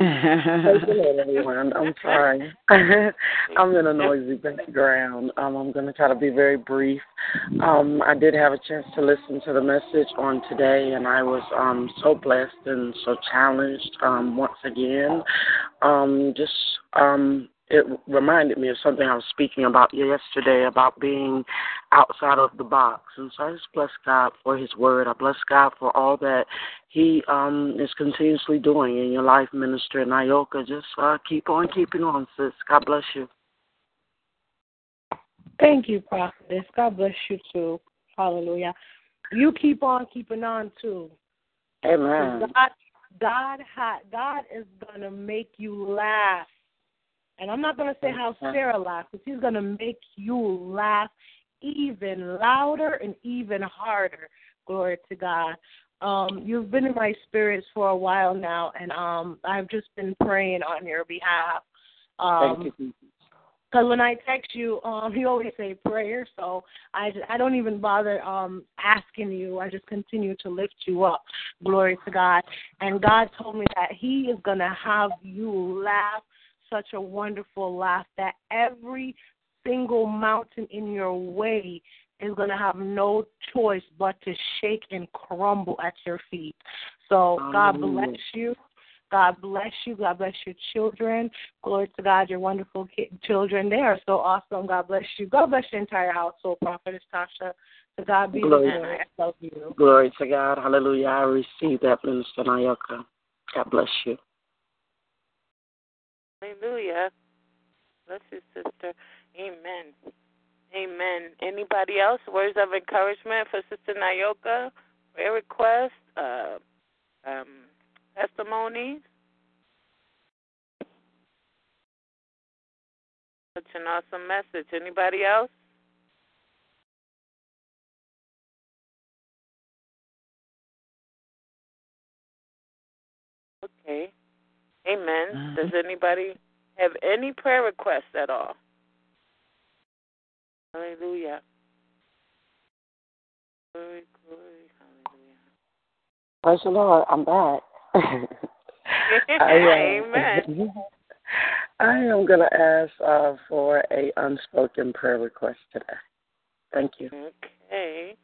Hello, everyone. I'm sorry. I'm in a noisy background. I'm going to try to be very brief. I did have a chance to listen to the message on today, and I was so blessed and so challenged once again. It reminded me of something I was speaking about yesterday about being outside of the box. And so I just bless God for his word. I bless God for all that he is continuously doing in your life, Minister Nyoka. Just keep on keeping on, sis. God bless you. Thank you, Prophetess. God bless you, too. Hallelujah. You keep on keeping on, too. Amen. God is going to make you laugh. And I'm not going to say how Sarah laughed, because he's going to make you laugh even louder and even harder. Glory to God. You've been in my spirits for a while now, and I've just been praying on your behalf. Thank you. Because when I text you, you always say prayer, so I don't even bother asking you. I just continue to lift you up. Glory to God. And God told me that he is going to have you laugh such a wonderful laugh that every single mountain in your way is going to have no choice but to shake and crumble at your feet. So God bless you. God bless you. God bless your children. Glory to God, your wonderful children. They are so awesome. God bless you. God bless your entire household, Prophetess Tasha. To God be the glory. I love you. Glory to God. Hallelujah. I receive that, Minister Nyoka. God bless you. Hallelujah. Bless you, sister. Amen. Amen. Anybody else? Words of encouragement for Sister Nyoka? Prayer requests? Testimonies? Such an awesome message. Anybody else? Okay. Amen. Does anybody have any prayer requests at all? Hallelujah. Glory, glory, hallelujah. Praise the Lord, I'm back. Amen. I am going to ask for an unspoken prayer request today. Thank you. Okay.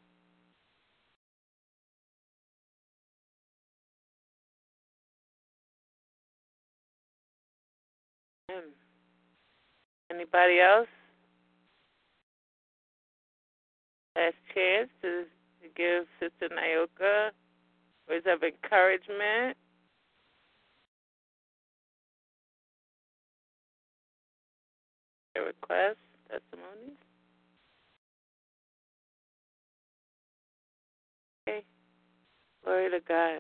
Anybody else? Last chance to give Sister Nyoka words of encouragement. Requests, testimonies. Okay. Glory to God.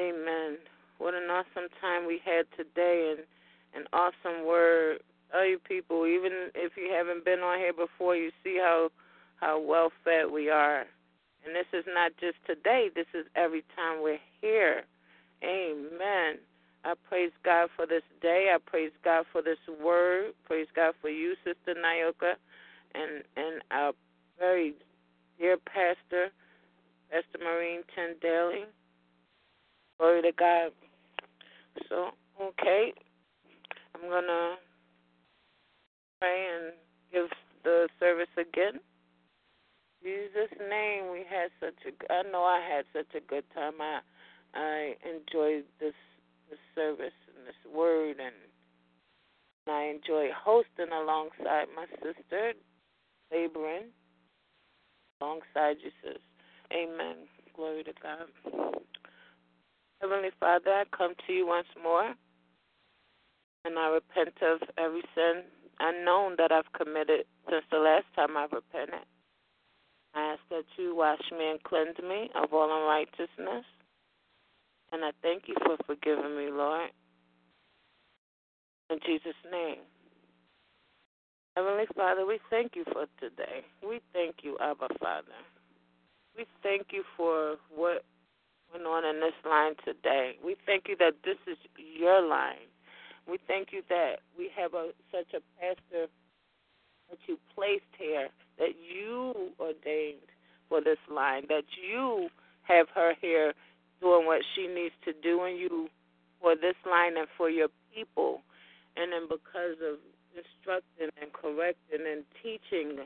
Amen. What an awesome time we had today and an awesome word. Tell you people, even if you haven't been on here before, you see how well fed we are. And this is not just today. This is every time we're here. Amen. I praise God for this day. I praise God for this word. Praise God for you, Sister Nyoka, and our very dear pastor, Pastor Maureen Chen-Daly. Glory to God. So, okay, I'm going to pray and give the service again. Jesus' name, we had I had such a good time. I enjoyed this service and this word, and I enjoyed hosting alongside my sister, laboring alongside you, sis. Amen. Glory to God. Heavenly Father, I come to you once more, and I repent of every sin unknown that I've committed since the last time I've repented. I ask that you wash me and cleanse me of all unrighteousness. And I thank you for forgiving me, Lord. In Jesus' name. Heavenly Father, we thank you for today. We thank you, Abba Father. We thank you for what went on in this line today. We thank you that this is your line. We thank you that we have such a pastor that you placed here, that you ordained for this line, that you have her here doing what she needs to do in you for this line and for your people. And then because of instructing and correcting and teaching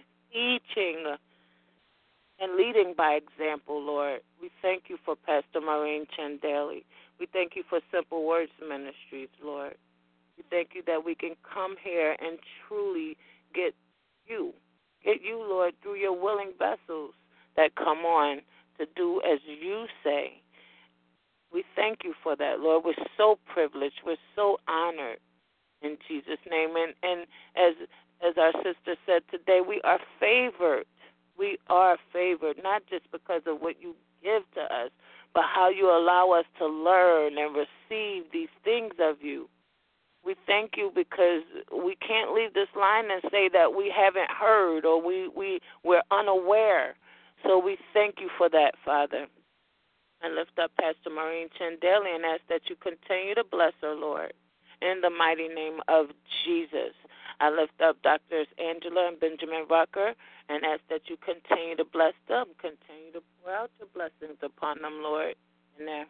and leading by example, Lord, we thank you for Pastor Maureen Chen-Daly. We thank you for Simple Words Ministries, Lord. We thank you that we can come here and truly get you, Lord, through your willing vessels that come on to do as you say. We thank you for that, Lord. We're so privileged. We're so honored in Jesus' name. And as our sister said today, we are favored. We are favored, not just because of what you give to us, but how you allow us to learn and receive these things of you. We thank you because we can't leave this line and say that we haven't heard or we're unaware. So we thank you for that, Father. I lift up Pastor Maureen Chen-Daly and ask that you continue to bless her, Lord, in the mighty name of Jesus. I lift up Doctors Angela and Benjamin Rucker and ask that you continue to bless them, continue to pour out your blessings upon them, Lord, in their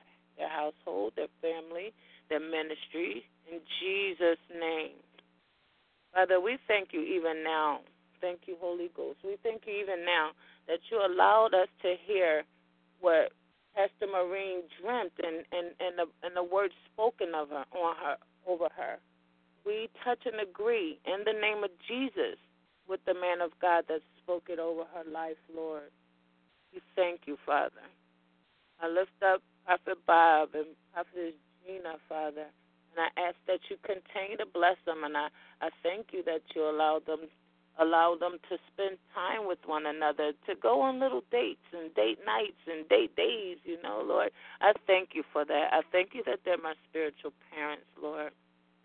household, their family, their ministry, in Jesus' name. Father, we thank you even now. Thank you, Holy Ghost. We thank you even now that you allowed us to hear what Esther Marine dreamt and the words spoken of her, on her, over her. We touch and agree in the name of Jesus with the man of God that spoke it over her life, Lord. We thank you, Father. I lift up Prophet Bob and Prophet Gina, Father, and I ask that you continue to bless them, and I thank you that you allow them to spend time with one another, to go on little dates and date nights and date days, you know, Lord. I thank you for that. I thank you that they're my spiritual parents, Lord.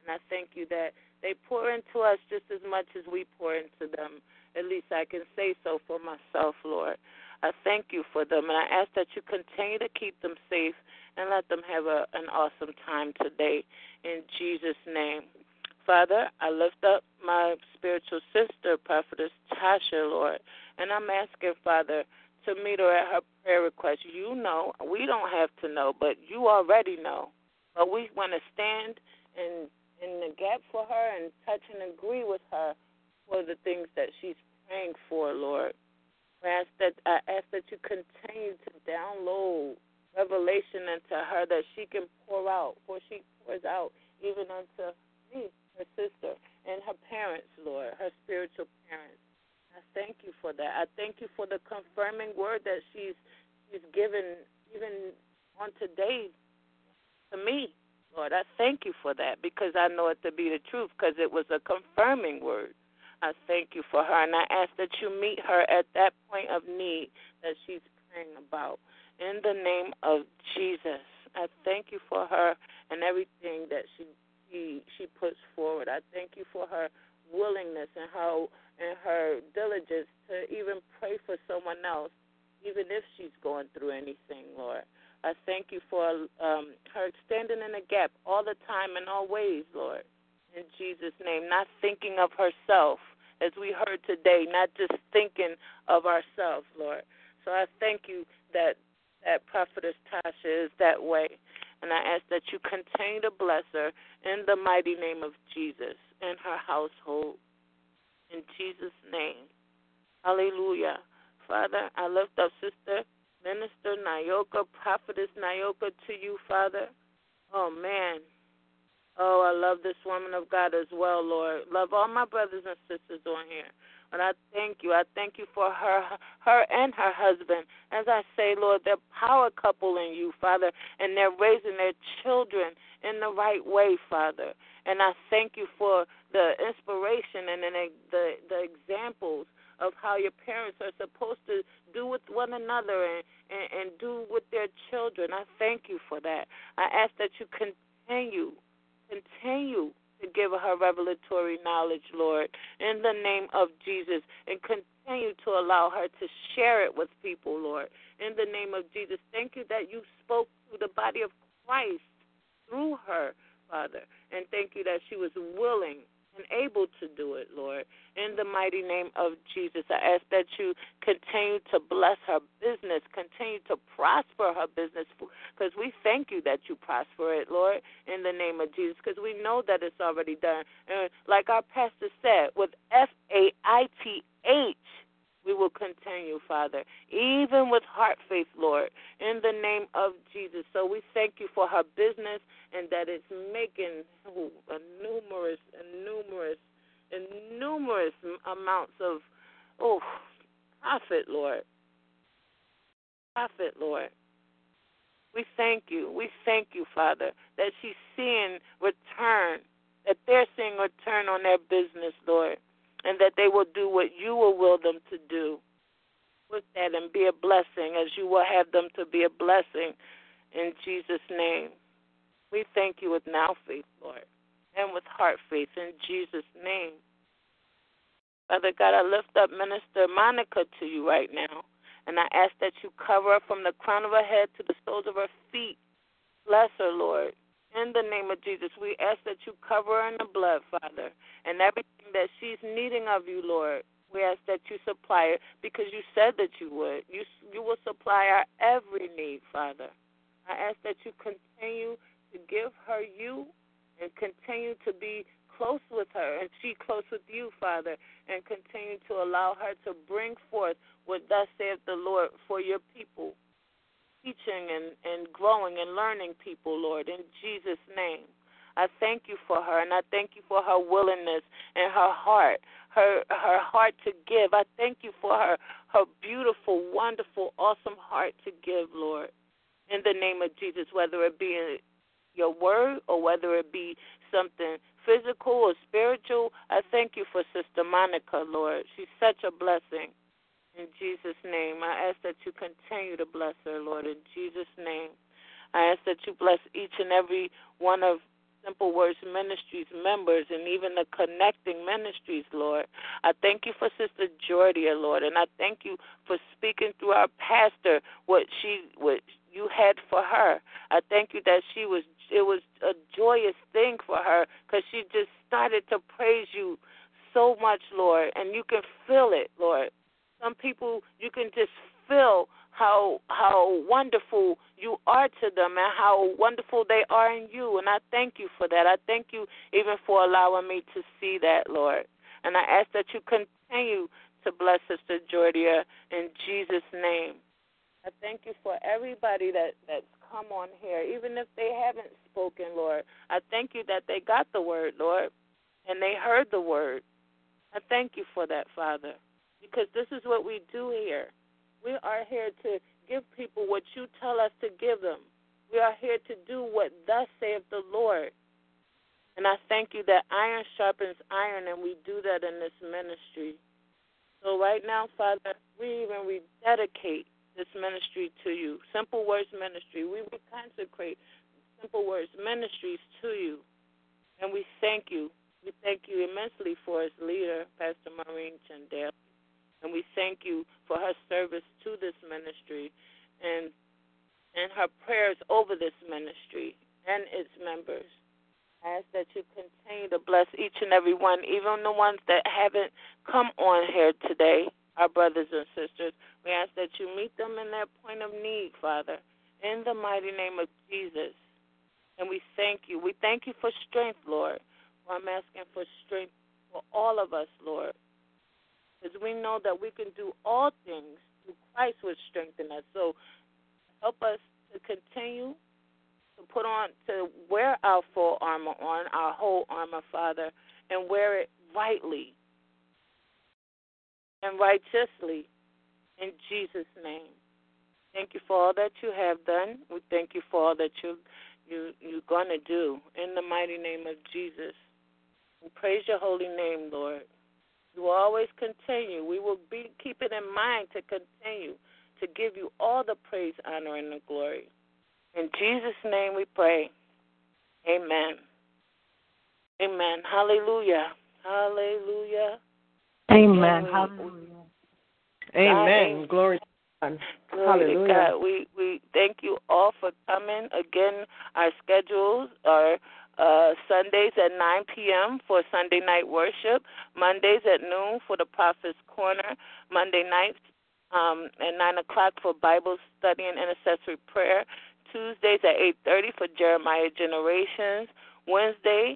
And I thank you that they pour into us just as much as we pour into them. At least I can say so for myself, Lord. I thank you for them, and I ask that you continue to keep them safe and let them have an awesome time today. In Jesus' name. Father, I lift up my spiritual sister, Prophetess Tasha, Lord, and I'm asking, Father, to meet her at her prayer request. You know, we don't have to know, but you already know. But we want to stand in the gap for her and touch and agree with her for the things that she's praying for, Lord. I ask that you continue to download revelation into her that she can pour out, for she pours out even unto me, her sister, and her parents, Lord, her spiritual parents. I thank you for that. I thank you for the confirming word that she's given even on today to me, Lord. I thank you for that because I know it to be the truth because it was a confirming word. I thank you for her, and I ask that you meet her at that point of need that she's praying about. In the name of Jesus, I thank you for her and everything that she puts forward. I thank you for her willingness and her diligence to even pray for someone else, even if she's going through anything, Lord. I thank you for her standing in the gap all the time and always, Lord, in Jesus' name, not thinking of herself, as we heard today, not just thinking of ourselves, Lord. So I thank you that Prophetess Tasha is that way. And I ask that you continue to bless her in the mighty name of Jesus and her household. In Jesus' name. Hallelujah. Father, I lift up Sister Minister Nyoka, Prophetess Nyoka to you, Father. Oh, man. Oh, I love this woman of God as well, Lord. Love all my brothers and sisters on here. But I thank you. I thank you for her and her husband. As I say, Lord, they're power couple in you, Father, and they're raising their children in the right way, Father. And I thank you for the inspiration and the examples of how your parents are supposed to do with one another and do with their children. I thank you for that. I ask that you continue to give her revelatory knowledge, Lord, in the name of Jesus, and continue to allow her to share it with people, Lord, in the name of Jesus. Thank you that you spoke to the body of Christ through her, Father, and thank you that she was willing and able to do it, Lord, in the mighty name of Jesus. I ask that you continue to bless her business, continue to prosper her business, because we thank you that you prosper it, Lord, in the name of Jesus, because we know that it's already done. And like our pastor said, with FAITH, we will continue, Father, even with heart faith, Lord, in the name of Jesus. So we thank you for her business and that it's making numerous amounts of profit, Lord. Profit, Lord. We thank you. We thank you, Father, that she's seeing return, that they're seeing return on their business, Lord, and that they will do what you will them to do with that and be a blessing as you will have them to be a blessing in Jesus' name. We thank you with now faith, Lord, and with heart faith in Jesus' name. Father God, I lift up Minister Monica to you right now, and I ask that you cover her from the crown of her head to the soles of her feet. Bless her, Lord. In the name of Jesus, we ask that you cover her in the blood, Father, and everything that she's needing of you, Lord, we ask that you supply it because you said that you would. You will supply our every need, Father. I ask that you continue to give her you and continue to be close with her and she close with you, Father, and continue to allow her to bring forth what thus saith the Lord for your people. teaching and growing and learning people, Lord, in Jesus' name. I thank you for her, and I thank you for her willingness and her heart to give. I thank you for her beautiful, wonderful, awesome heart to give, Lord, in the name of Jesus, whether it be in your word or whether it be something physical or spiritual. I thank you for Sister Monica, Lord. She's such a blessing. In Jesus' name, I ask that you continue to bless her, Lord. In Jesus' name, I ask that you bless each and every one of Simple Words Ministries members and even the connecting ministries, Lord. I thank you for Sister Jordia, Lord, and I thank you for speaking through our pastor what you had for her. I thank you that it was a joyous thing for her because she just started to praise you so much, Lord, and you can feel it, Lord. Some people, you can just feel how wonderful you are to them and how wonderful they are in you, and I thank you for that. I thank you even for allowing me to see that, Lord. And I ask that you continue to bless Sister Jordia in Jesus' name. I thank you for everybody that's come on here, even if they haven't spoken, Lord. I thank you that they got the word, Lord, and they heard the word. I thank you for that, Father, because this is what we do here. We are here to give people what you tell us to give them. We are here to do what thus saith the Lord. And I thank you that iron sharpens iron, and we do that in this ministry. So right now, Father, we dedicate this ministry to you, Simple Words Ministry. We will consecrate Simple Words Ministries to you. And we thank you. We thank you immensely for its leader, Pastor Maureen Chen-Daly. And we thank you for her service to this ministry and her prayers over this ministry and its members. I ask that you continue to bless each and every one, even the ones that haven't come on here today, our brothers and sisters. We ask that you meet them in their point of need, Father, in the mighty name of Jesus. And we thank you. We thank you for strength, Lord. I'm asking for strength for all of us, Lord, because we know that we can do all things through Christ which strengthens us. So help us to continue to wear our full armor on, our whole armor, Father, and wear it rightly and righteously in Jesus' name. Thank you for all that you have done. We thank you for all that you're going to do in the mighty name of Jesus. We praise your holy name, Lord. You will always continue. We will keep it in mind to continue to give you all the praise, honor, and the glory. In Jesus' name we pray. Amen. Amen. Hallelujah. Hallelujah. Amen. Hallelujah. Amen. God, glory to God. Hallelujah. To God. We thank you all for coming. Again, our schedules are Sundays at 9 p.m. for Sunday night worship, Mondays at noon for the Prophet's Corner, Monday nights at 9 o'clock for Bible study and intercessory prayer, Tuesdays at 8:30 for Jeremiah's Generation, and Wednesday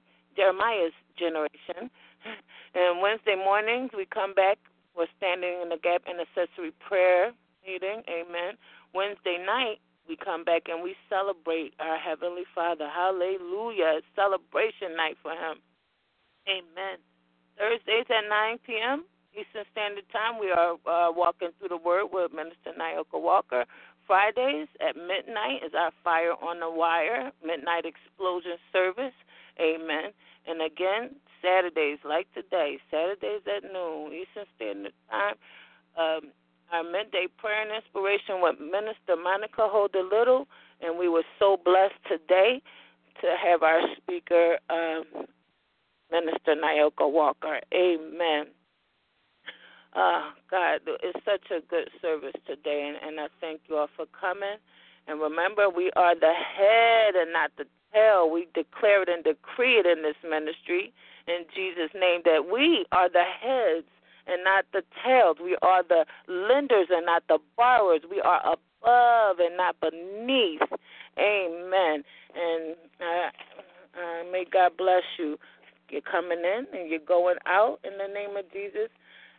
mornings we come back for Standing in the Gap intercessory prayer meeting, amen. Wednesday night, we come back and we celebrate our Heavenly Father. Hallelujah. Celebration night for him. Amen. Thursdays at 9 p.m. Eastern Standard Time, we are walking through the Word with Minister Nyoka Walker. Fridays at midnight is our Fire on the Wire, Midnight Explosion Service. Amen. And again, Saturdays, like today, Saturdays at noon, Eastern Standard Time, our midday prayer and inspiration with Minister Monica Holder Little, and we were so blessed today to have our speaker, Minister Nyoka Walker. Amen. God, it's such a good service today, and I thank you all for coming. And remember, we are the head and not the tail. We declare it and decree it in this ministry in Jesus' name that we are the heads and not the tails. We are the lenders and not the borrowers. We are above and not beneath. Amen. And may God bless you. You're coming in and you're going out in the name of Jesus.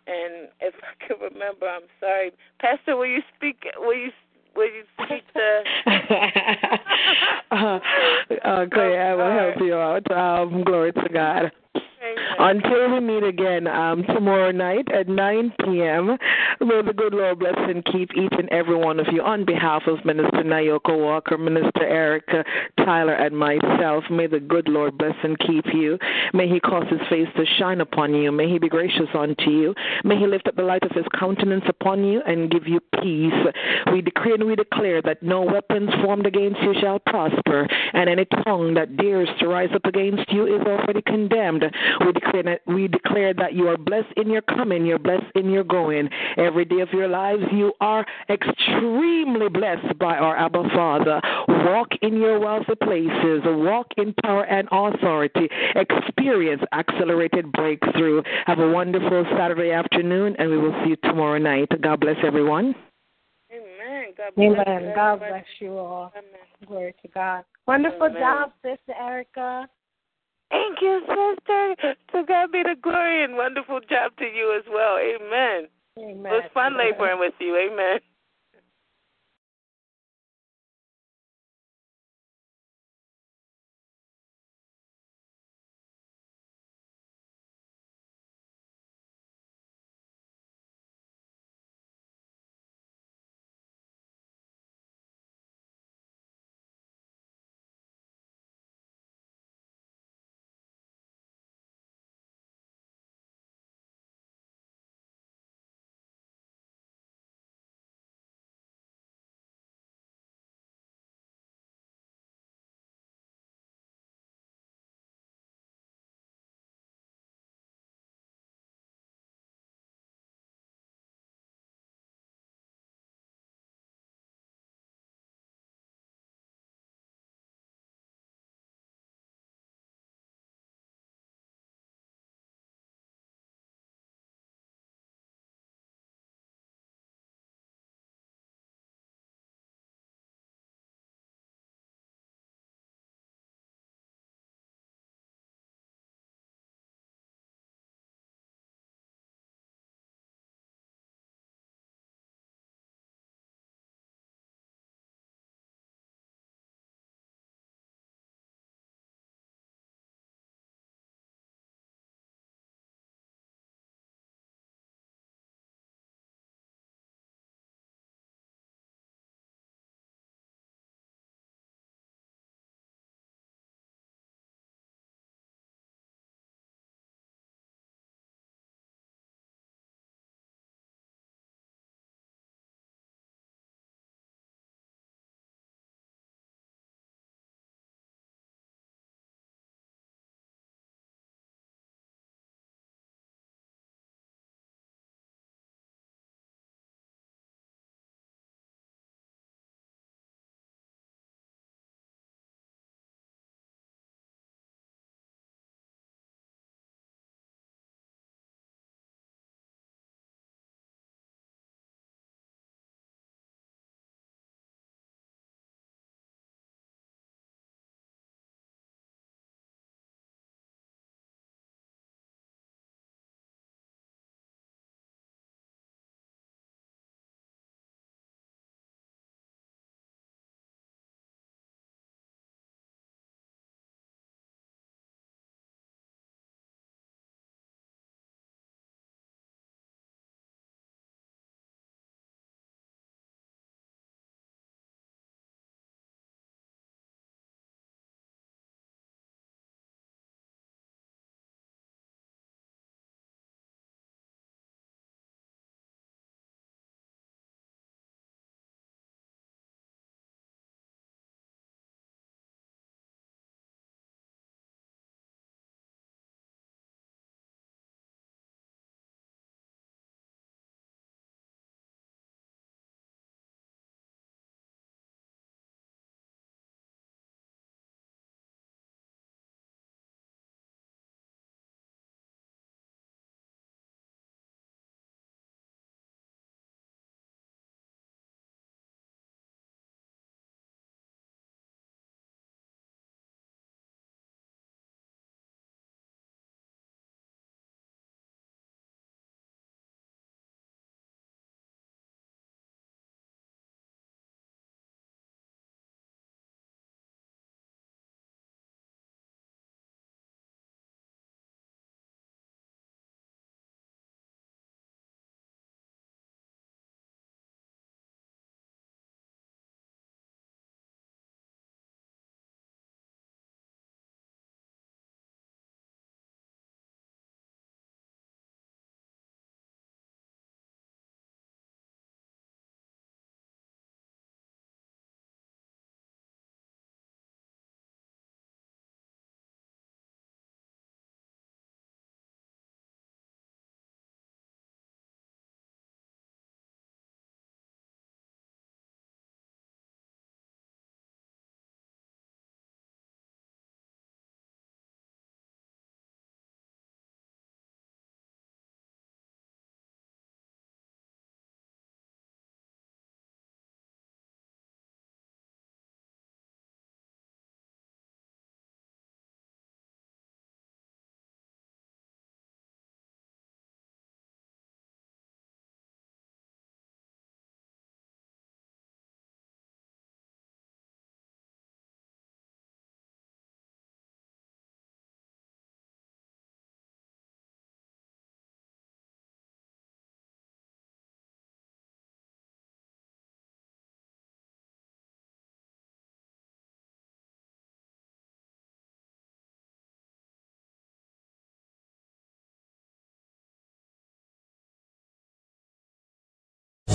And if I can remember, I'm sorry. Pastor, will you speak? Will you Will you speak to? Clay, I will help you out. Glory to God. Amen. Until we meet again tomorrow night at 9 p.m., may the good Lord bless and keep each and every one of you. On behalf of Minister Nyoka Walker, Minister Erica Tyler, and myself, may the good Lord bless and keep you. May He cause His face to shine upon you. May He be gracious unto you. May He lift up the light of His countenance upon you and give you peace. We decree and we declare that no weapons formed against you shall prosper, and any tongue that dares to rise up against you is already condemned. We declare that you are blessed in your coming, you're blessed in your going. Every day of your lives, you are extremely blessed by our Abba Father. Walk in your wealthy places. Walk in power and authority. Experience accelerated breakthrough. Have a wonderful Saturday afternoon, and we will see you tomorrow night. God bless everyone. Amen. God bless, amen. God bless you all. Amen. Glory to God. Wonderful amen. Job, Sister Erica. Thank you, sister. To God be the glory, and wonderful job to you as well. Amen. Amen. It was fun laboring with you. Amen.